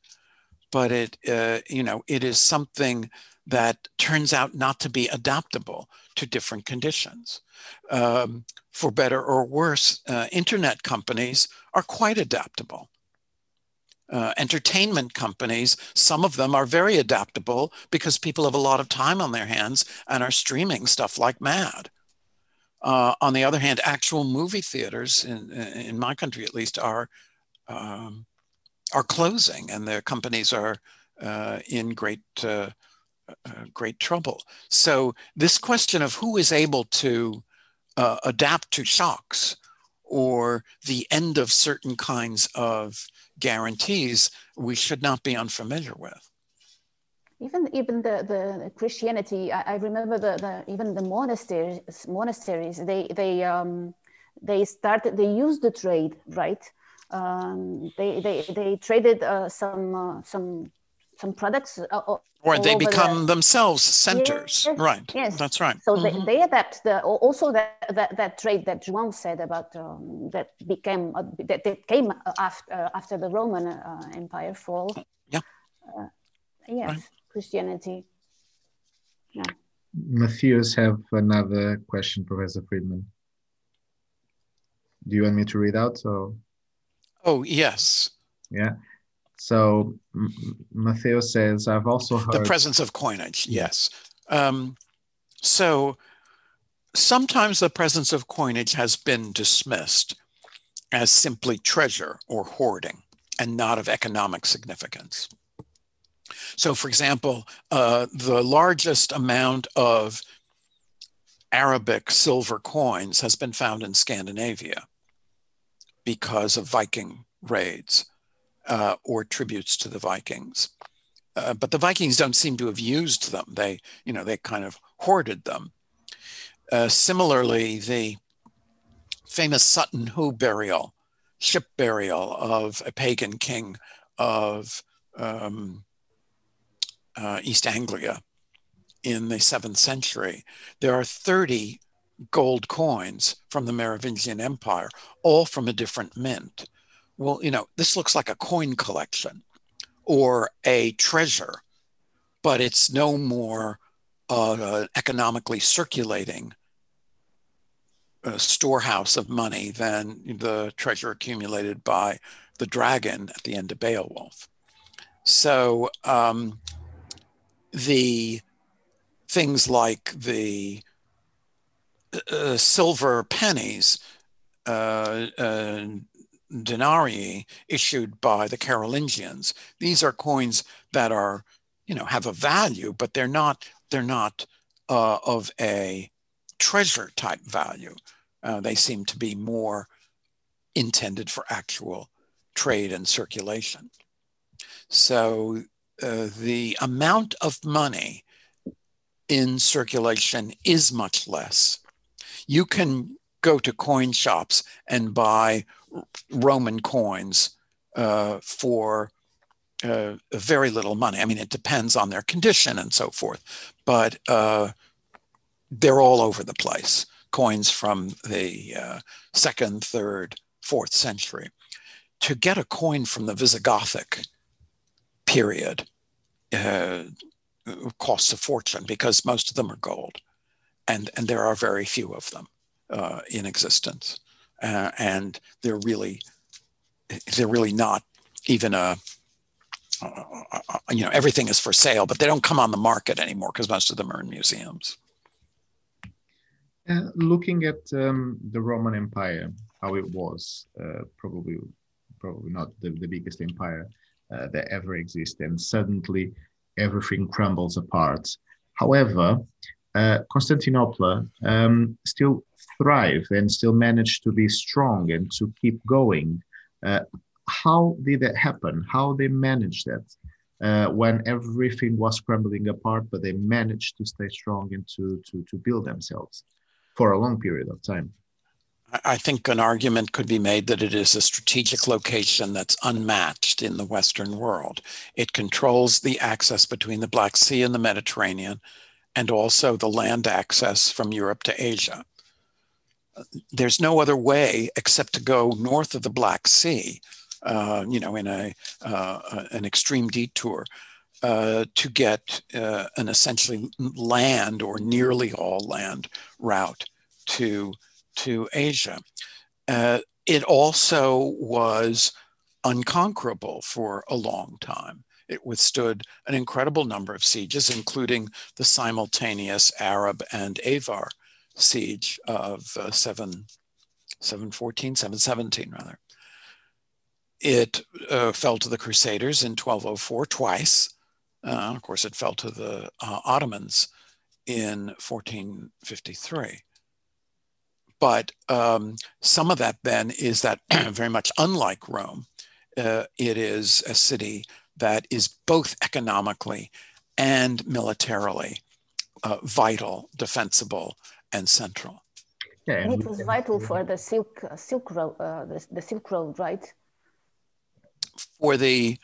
But it, uh, you know, it is something that turns out not to be adaptable to different conditions. Um, for better or worse, uh, internet companies are quite adaptable. Uh, entertainment companies, some of them are very adaptable because people have a lot of time on their hands and are streaming stuff like mad. Uh, on the other hand, actual movie theaters, in, in my country at least, are... Um, are closing, and their companies are uh, in great, uh, uh, great trouble. So this question of who is able to uh, adapt to shocks or the end of certain kinds of guarantees, we should not be unfamiliar with. Even even the, the Christianity, I, I remember the, the even the monasteries. Monasteries they they um, they started. They used the trade, right? Um, they, they they traded uh, some uh, some some products, uh, or they become the... themselves centers, yes. Right? Yes, that's right. So mm-hmm. they, they adapt the also that, that that trade that João said about um, that became uh, that, that came after uh, after the Roman uh, Empire fall. Yeah, uh, yes, right. Christianity. Yeah. Matthias have another question, Professor Friedman. Do you want me to read out? So. Oh, yes. Yeah. So Matthew says, I've also heard... The presence of coinage, yes. Um, so sometimes the presence of coinage has been dismissed as simply treasure or hoarding and not of economic significance. So, for example, uh, the largest amount of Arabic silver coins has been found in Scandinavia because of Viking raids uh, or tributes to the Vikings. Uh, but the Vikings don't seem to have used them. They, you know, they kind of hoarded them. Uh, similarly, the famous Sutton Hoo burial, ship burial of a pagan king of um, uh, East Anglia in the seventh century, there are thirty gold coins from the Merovingian Empire, all from a different mint. Well, you know, this looks like a coin collection or a treasure, but it's no more uh, economically circulating a storehouse of money than the treasure accumulated by the dragon at the end of Beowulf. So um, the things like the uh, silver pennies, uh, uh, denarii issued by the Carolingians, these are coins that are, you know, have a value, but they're not they're not uh, of a treasure type value. Uh, they seem to be more intended for actual trade and circulation. So uh, the amount of money in circulation is much less. You can go to coin shops and buy Roman coins uh, for uh, very little money. I mean, it depends on their condition and so forth, but uh, they're all over the place, coins from the uh, second, third, fourth century. To get a coin from the Visigothic period uh, costs a fortune because most of them are gold, and, and there are very few of them uh, in existence. Uh, and they're really, they're really not even a, a, a, you know, everything is for sale, but they don't come on the market anymore because most of them are in museums. Uh, looking at um, the Roman Empire, how it was, uh, probably probably not the, the biggest empire uh, that ever existed, and suddenly everything crumbles apart. However, uh, Constantinople um, still thrived and still managed to be strong and to keep going. Uh, how did that happen? How they managed that uh, when everything was crumbling apart, but they managed to stay strong and to, to, to build themselves for a long period of time? I think an argument could be made that it is a strategic location that's unmatched in the Western world. It controls the access between the Black Sea and the Mediterranean, and also the land access from Europe to Asia. There's no other way except to go north of the Black Sea, uh, you know, in a uh, an extreme detour, uh, to get uh, an essentially land or nearly all land route to to Asia. Uh, it also was unconquerable for a long time. It withstood an incredible number of sieges, including the simultaneous Arab and Avar siege of uh, seven fourteen, seven seventeen rather. It uh, fell to the Crusaders in twelve oh four twice. Uh, of course, it fell to the uh, Ottomans in fourteen fifty-three. But um, some of that then is that very much unlike Rome, uh, it is a city that is both economically and militarily uh, vital, defensible, and central. Yeah, and it was vital for the Silk, uh, Silk Road, uh, the, the Silk Road, right? For the,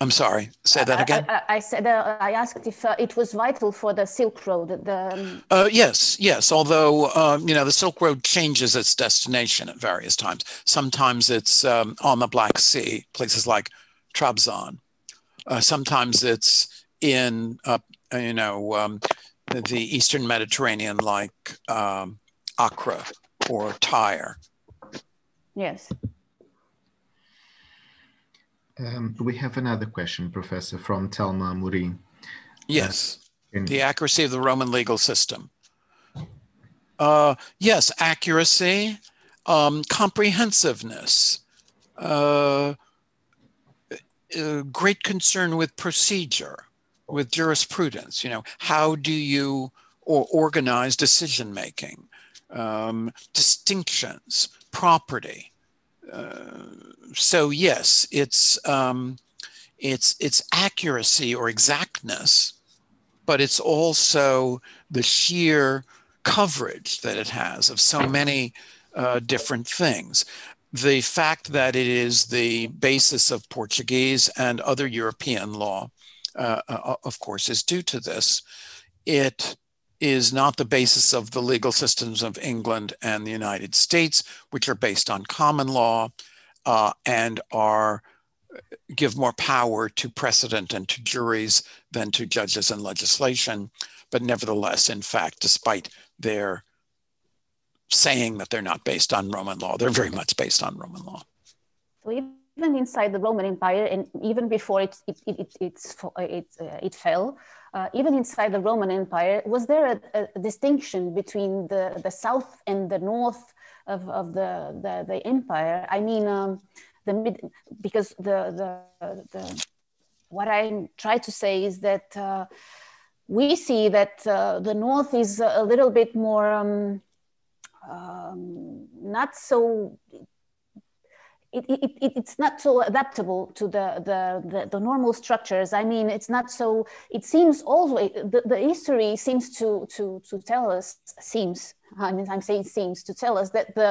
I'm sorry, say that again. I, I, I said, uh, I asked if uh, it was vital for the Silk Road. The, um... uh, yes, yes. Although, um, you know, the Silk Road changes its destination at various times. Sometimes it's um, on the Black Sea, places like Trabzon. Uh, sometimes it's in, uh, you know, um, the Eastern Mediterranean, like um, Acre or Tyre. Yes. Um, we have another question, Professor, from Telma Amorim. Yes, uh, in... the accuracy of the Roman legal system. Uh, yes, accuracy, um, comprehensiveness, uh, uh, great concern with procedure, with jurisprudence. You know, how do you or organize decision-making, um, distinctions, property. Uh, so yes, it's um, it's it's accuracy or exactness, but it's also the sheer coverage that it has of so many uh, different things. The fact that it is the basis of Portuguese and other European law, uh, uh, of course, is due to this. It is not the basis of the legal systems of England and the United States, which are based on common law uh, and are give more power to precedent and to juries than to judges and legislation. But nevertheless, in fact, despite their saying that they're not based on Roman law, they're very much based on Roman law. So even inside the Roman Empire, and even before it, it, it, it, it's, it, uh, it fell, Uh, even inside the Roman Empire, was there a, a distinction between the, the south and the north of, of the, the, the empire? I mean, um, the mid, because the, the, the, what I try to say is that uh, we see that uh, the north is a little bit more, um, um, not so, It, it, it, it's not so adaptable to the, the, the, the normal structures. I mean, it's not so, it seems always, the, the history seems to, to, to tell us, seems, I mean, I'm saying seems to tell us that the,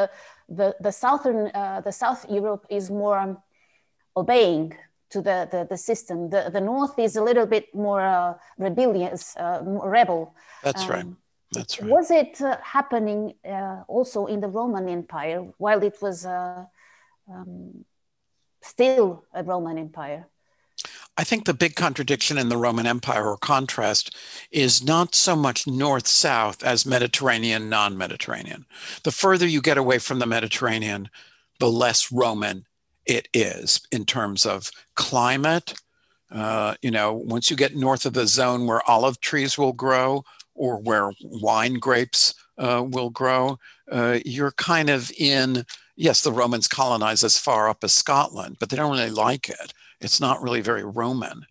the, the Southern, uh, the South Europe is more um, obeying to the, the, the system. The, the North is a little bit more uh, rebellious, uh, rebel. That's um, right. That's right. Was it uh, happening uh, also in the Roman Empire while it was uh, Um, still a Roman Empire? I think the big contradiction in the Roman Empire or contrast is not so much north-south as Mediterranean, non-Mediterranean. The further you get away from the Mediterranean, the less Roman it is in terms of climate. Uh, you know, once you get north of the zone where olive trees will grow or where wine grapes uh, will grow, uh, you're kind of in... Yes, the Romans colonized as far up as Scotland, but they don't really like it. It's not really very Roman.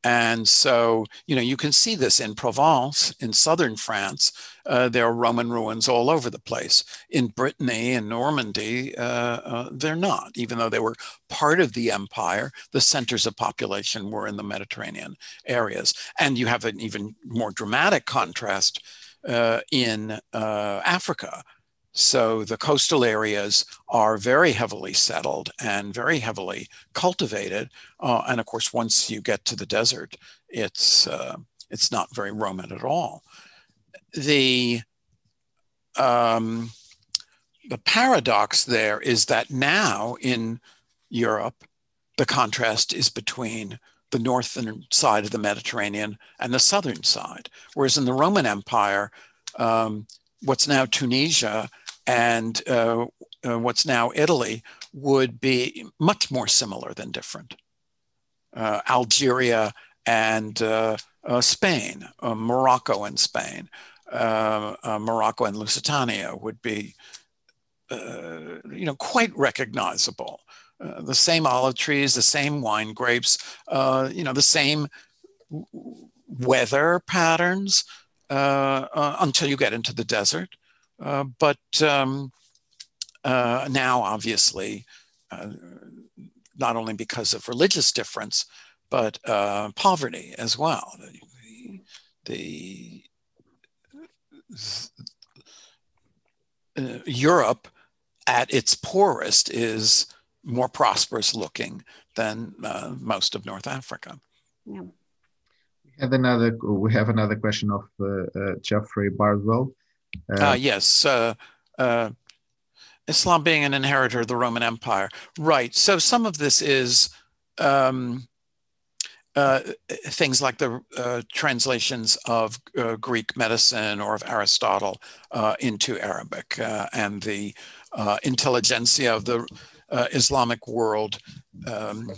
And so, you know, you can see this in Provence, in southern France. Uh, there are Roman ruins all over the place. In Brittany and Normandy, uh, uh, they're not. Even though they were part of the empire, the centers of population were in the Mediterranean areas. And you have an even more dramatic contrast uh, in uh, Africa. So the coastal areas are very heavily settled and very heavily cultivated. Uh, and of course, once you get to the desert, it's, uh, it's not very Roman at all. The, um, the paradox there is that now in Europe, the contrast is between the northern side of the Mediterranean and the southern side. Whereas in the Roman Empire, um, what's now Tunisia and uh, uh, what's now Italy would be much more similar than different. Uh, Algeria and uh, uh, Spain, uh, Morocco and Spain, uh, uh, Morocco and Lusitania would be, uh, you know, quite recognizable. Uh, the same olive trees, the same wine grapes, uh, you know, the same weather patterns uh, uh, until you get into the desert. Uh, but um, uh, now, obviously, uh, not only because of religious difference, but uh, poverty as well. The, the uh, Europe, at its poorest, is more prosperous looking than uh, most of North Africa. Yeah. We have another. We have another question of uh, uh, Jeffrey Bardwell. Uh, uh, yes, uh, uh, Islam being an inheritor of the Roman Empire. Right, so some of this is um, uh, things like the uh, translations of uh, Greek medicine or of Aristotle uh, into Arabic uh, and the uh, intelligentsia of the uh, Islamic world um,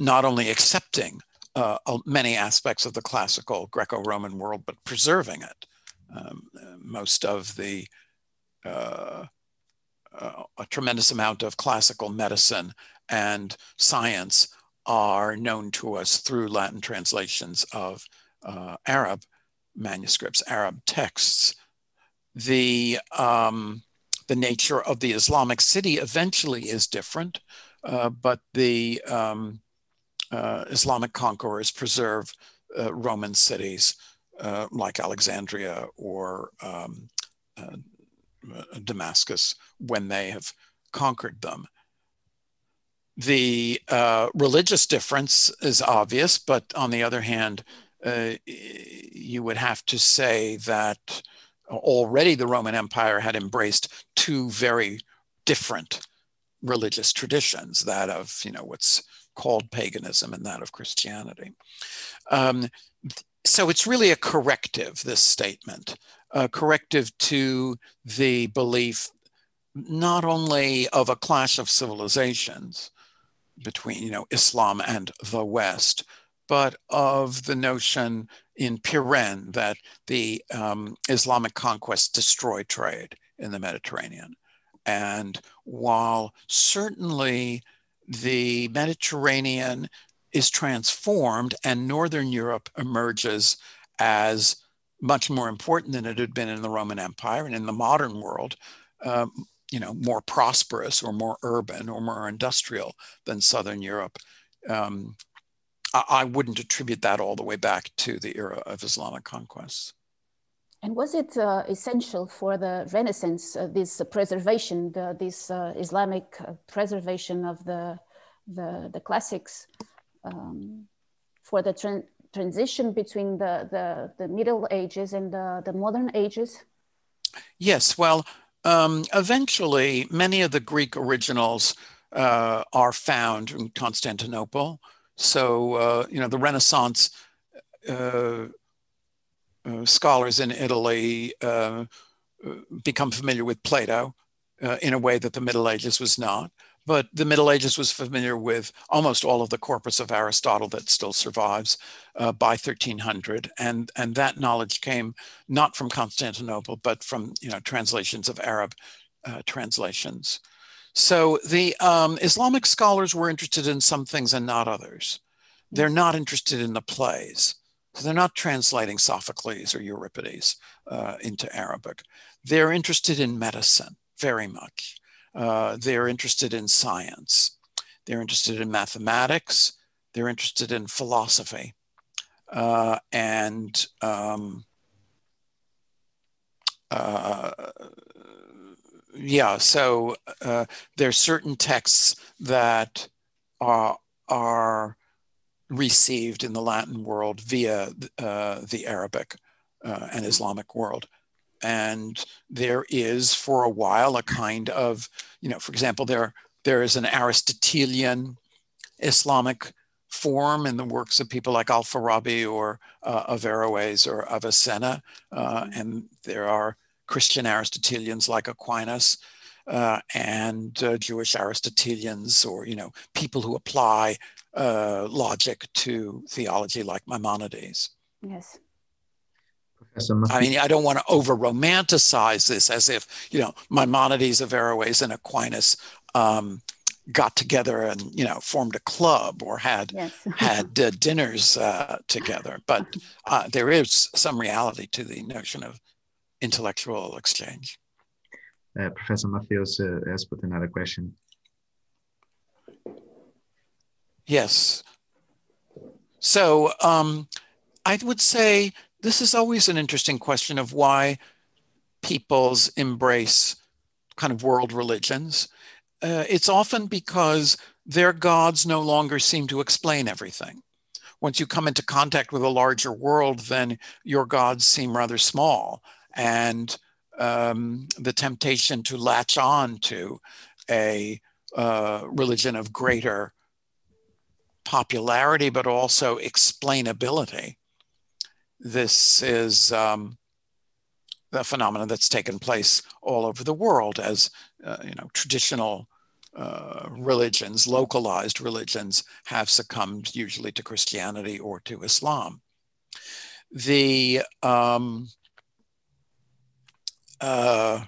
not only accepting uh, many aspects of the classical Greco-Roman world, but preserving it. Um, most of the, uh, uh, a tremendous amount of classical medicine and science are known to us through Latin translations of uh, Arab manuscripts, Arab texts. The, um, the nature of the Islamic city eventually is different, uh, but the um, uh, Islamic conquerors preserve uh, Roman cities uh, like Alexandria or um, uh, Damascus when they have conquered them. The uh, religious difference is obvious, but on the other hand, uh, you would have to say that already the Roman Empire had embraced two very different religious traditions, that of, you know, what's called paganism and that of Christianity. Um, so it's really a corrective, this statement, a corrective to the belief not only of a clash of civilizations between, you know, Islam and the West, but of the notion in Piran that the um, Islamic conquest destroyed trade in the Mediterranean. And while certainly the Mediterranean is transformed and Northern Europe emerges as much more important than it had been in the Roman Empire and in the modern world, um, you know, more prosperous or more urban or more industrial than Southern Europe, um, I wouldn't attribute that all the way back to the era of Islamic conquests. And was it uh, essential for the Renaissance, uh, this uh, preservation, the, this uh, Islamic uh, preservation of the, the, the classics um, for the tra transition between the, the, the Middle Ages and the, the modern ages? Yes, well, um, eventually many of the Greek originals uh, are found in Constantinople. So, uh, you know, the Renaissance uh, uh, scholars in Italy uh, become familiar with Plato uh, in a way that the Middle Ages was not. But the Middle Ages was familiar with almost all of the corpus of Aristotle that still survives uh, by thirteen hundred. And, and that knowledge came not from Constantinople, but from, you know, translations of Arab uh, translations. So the um, Islamic scholars were interested in some things and not others. They're not interested in the plays. So they're not translating Sophocles or Euripides uh, into Arabic. They're interested in medicine very much. Uh, they're interested in science. They're interested in mathematics. They're interested in philosophy. Uh, and um, uh, Yeah, so uh, there are certain texts that are, are received in the Latin world via uh, the Arabic uh, and Islamic world. And there is for a while a kind of, you know, for example, there, there is an Aristotelian Islamic form in the works of people like Al-Farabi or uh, Averroes or Avicenna, uh, and there are Christian Aristotelians like Aquinas uh, and uh, Jewish Aristotelians, or, you know, people who apply uh, logic to theology like Maimonides. Yes. I mean, I don't want to over-romanticize this as if, you know, Maimonides, Averroes, and Aquinas um, got together and, you know, formed a club or had, yes. had uh, dinners uh, together. But uh, there is some reality to the notion of intellectual exchange. Uh, Professor Matthews uh, asked with another question. Yes. So um, I would say this is always an interesting question of why peoples embrace kind of world religions. Uh, it's often because their gods no longer seem to explain everything. Once you come into contact with a larger world, then your gods seem rather small. And um, the temptation to latch on to a uh, religion of greater popularity, but also explainability. This is um, a phenomenon that's taken place all over the world as, uh, you know, traditional uh, religions, localized religions, have succumbed usually to Christianity or to Islam. The um, uh,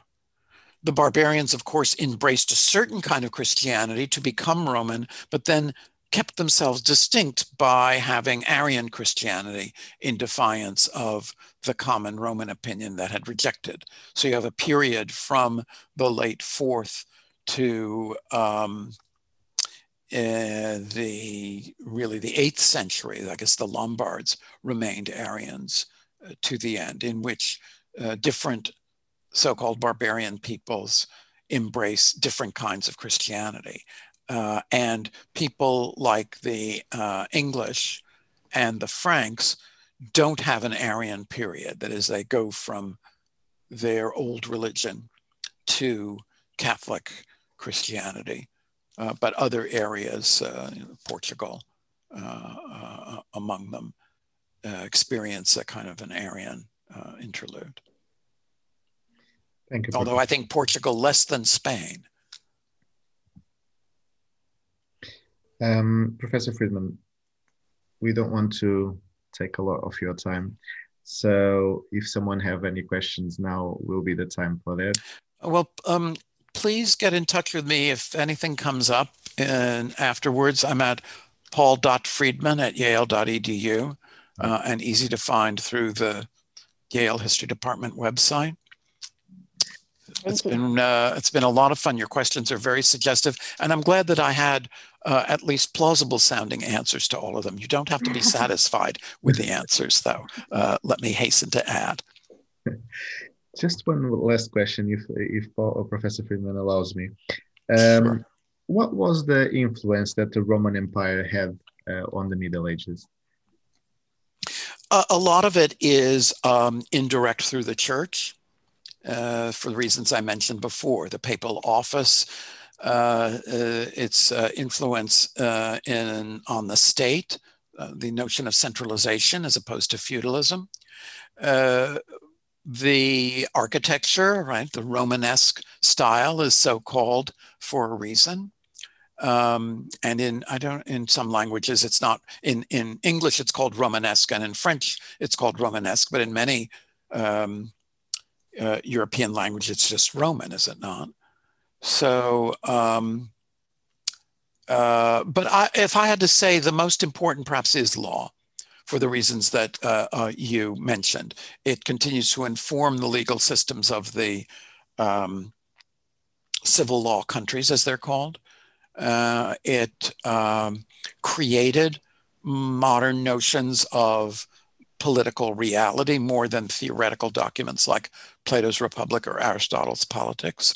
the barbarians, of course, embraced a certain kind of Christianity to become Roman, but then kept themselves distinct by having Arian Christianity in defiance of the common Roman opinion that had rejected. So you have a period from the late fourth to um, uh, the really the eighth century, I guess the Lombards remained Arians uh, to the end, in which uh, different so-called barbarian peoples embrace different kinds of Christianity. Uh, and people like the uh, English and the Franks don't have an Arian period. That is, they go from their old religion to Catholic Christianity. Uh, but other areas, uh, you know, Portugal uh, uh, among them, uh, experience a kind of an Arian uh, interlude. Thank you. Although I think Portugal less than Spain. Um, Professor Friedman, we don't want to take a lot of your time. So if someone have any questions, now will be the time for that. Well, um, please get in touch with me if anything comes up. And afterwards, I'm at paul dot friedman at yale dot e d u, uh, and easy to find through the Yale History Department website. Thank it's you. been uh, it's been a lot of fun. Your questions are very suggestive, and I'm glad that I had uh, at least plausible sounding answers to all of them. You don't have to be satisfied with the answers, though. Uh, let me hasten to add. Just one last question, if if Paul or Professor Friedman allows me. Um, sure. What was the influence that the Roman Empire had uh, on the Middle Ages? Uh, a lot of it is um, indirect through the church. Uh, for the reasons I mentioned before, the papal office, uh, uh, its uh, influence uh, in, on the state, uh, the notion of centralization as opposed to feudalism, uh, the architecture, right? The Romanesque style is so called for a reason. Um, and in I don't in some languages it's not in in English it's called Romanesque, and in French it's called Romanesque, but in many um, Uh, European language, it's just Roman, is it not? So, um, uh, but I, if I had to say, the most important perhaps is law, for the reasons that uh, uh, you mentioned. It continues to inform the legal systems of the um, civil law countries, as they're called. Uh, it um, created modern notions of political reality more than theoretical documents like Plato's Republic or Aristotle's Politics,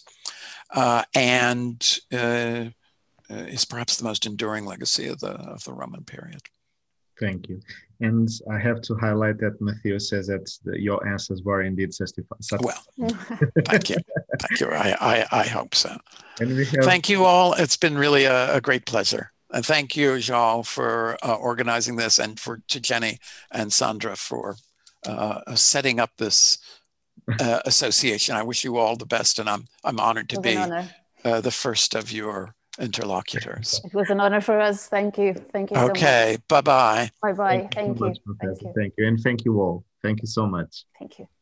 uh, and uh, is perhaps the most enduring legacy of the, of the Roman period. Thank you. And I have to highlight that Matthew says that the, your answers were indeed satisfying. Well, thank you. Thank you. I, I, I hope so. And we have thank you all. It's been really a, a great pleasure. And thank you, João, for uh, organizing this, and for to Jenny and Sandra for uh, setting up this uh, association. I wish you all the best, and I'm I'm honored to be uh, the first of your interlocutors. It was an honor for us. Thank you. Thank you. Okay. So bye bye. Bye bye. Thank, thank you. So much, thank you. Thank you. And thank you all. Thank you so much. Thank you.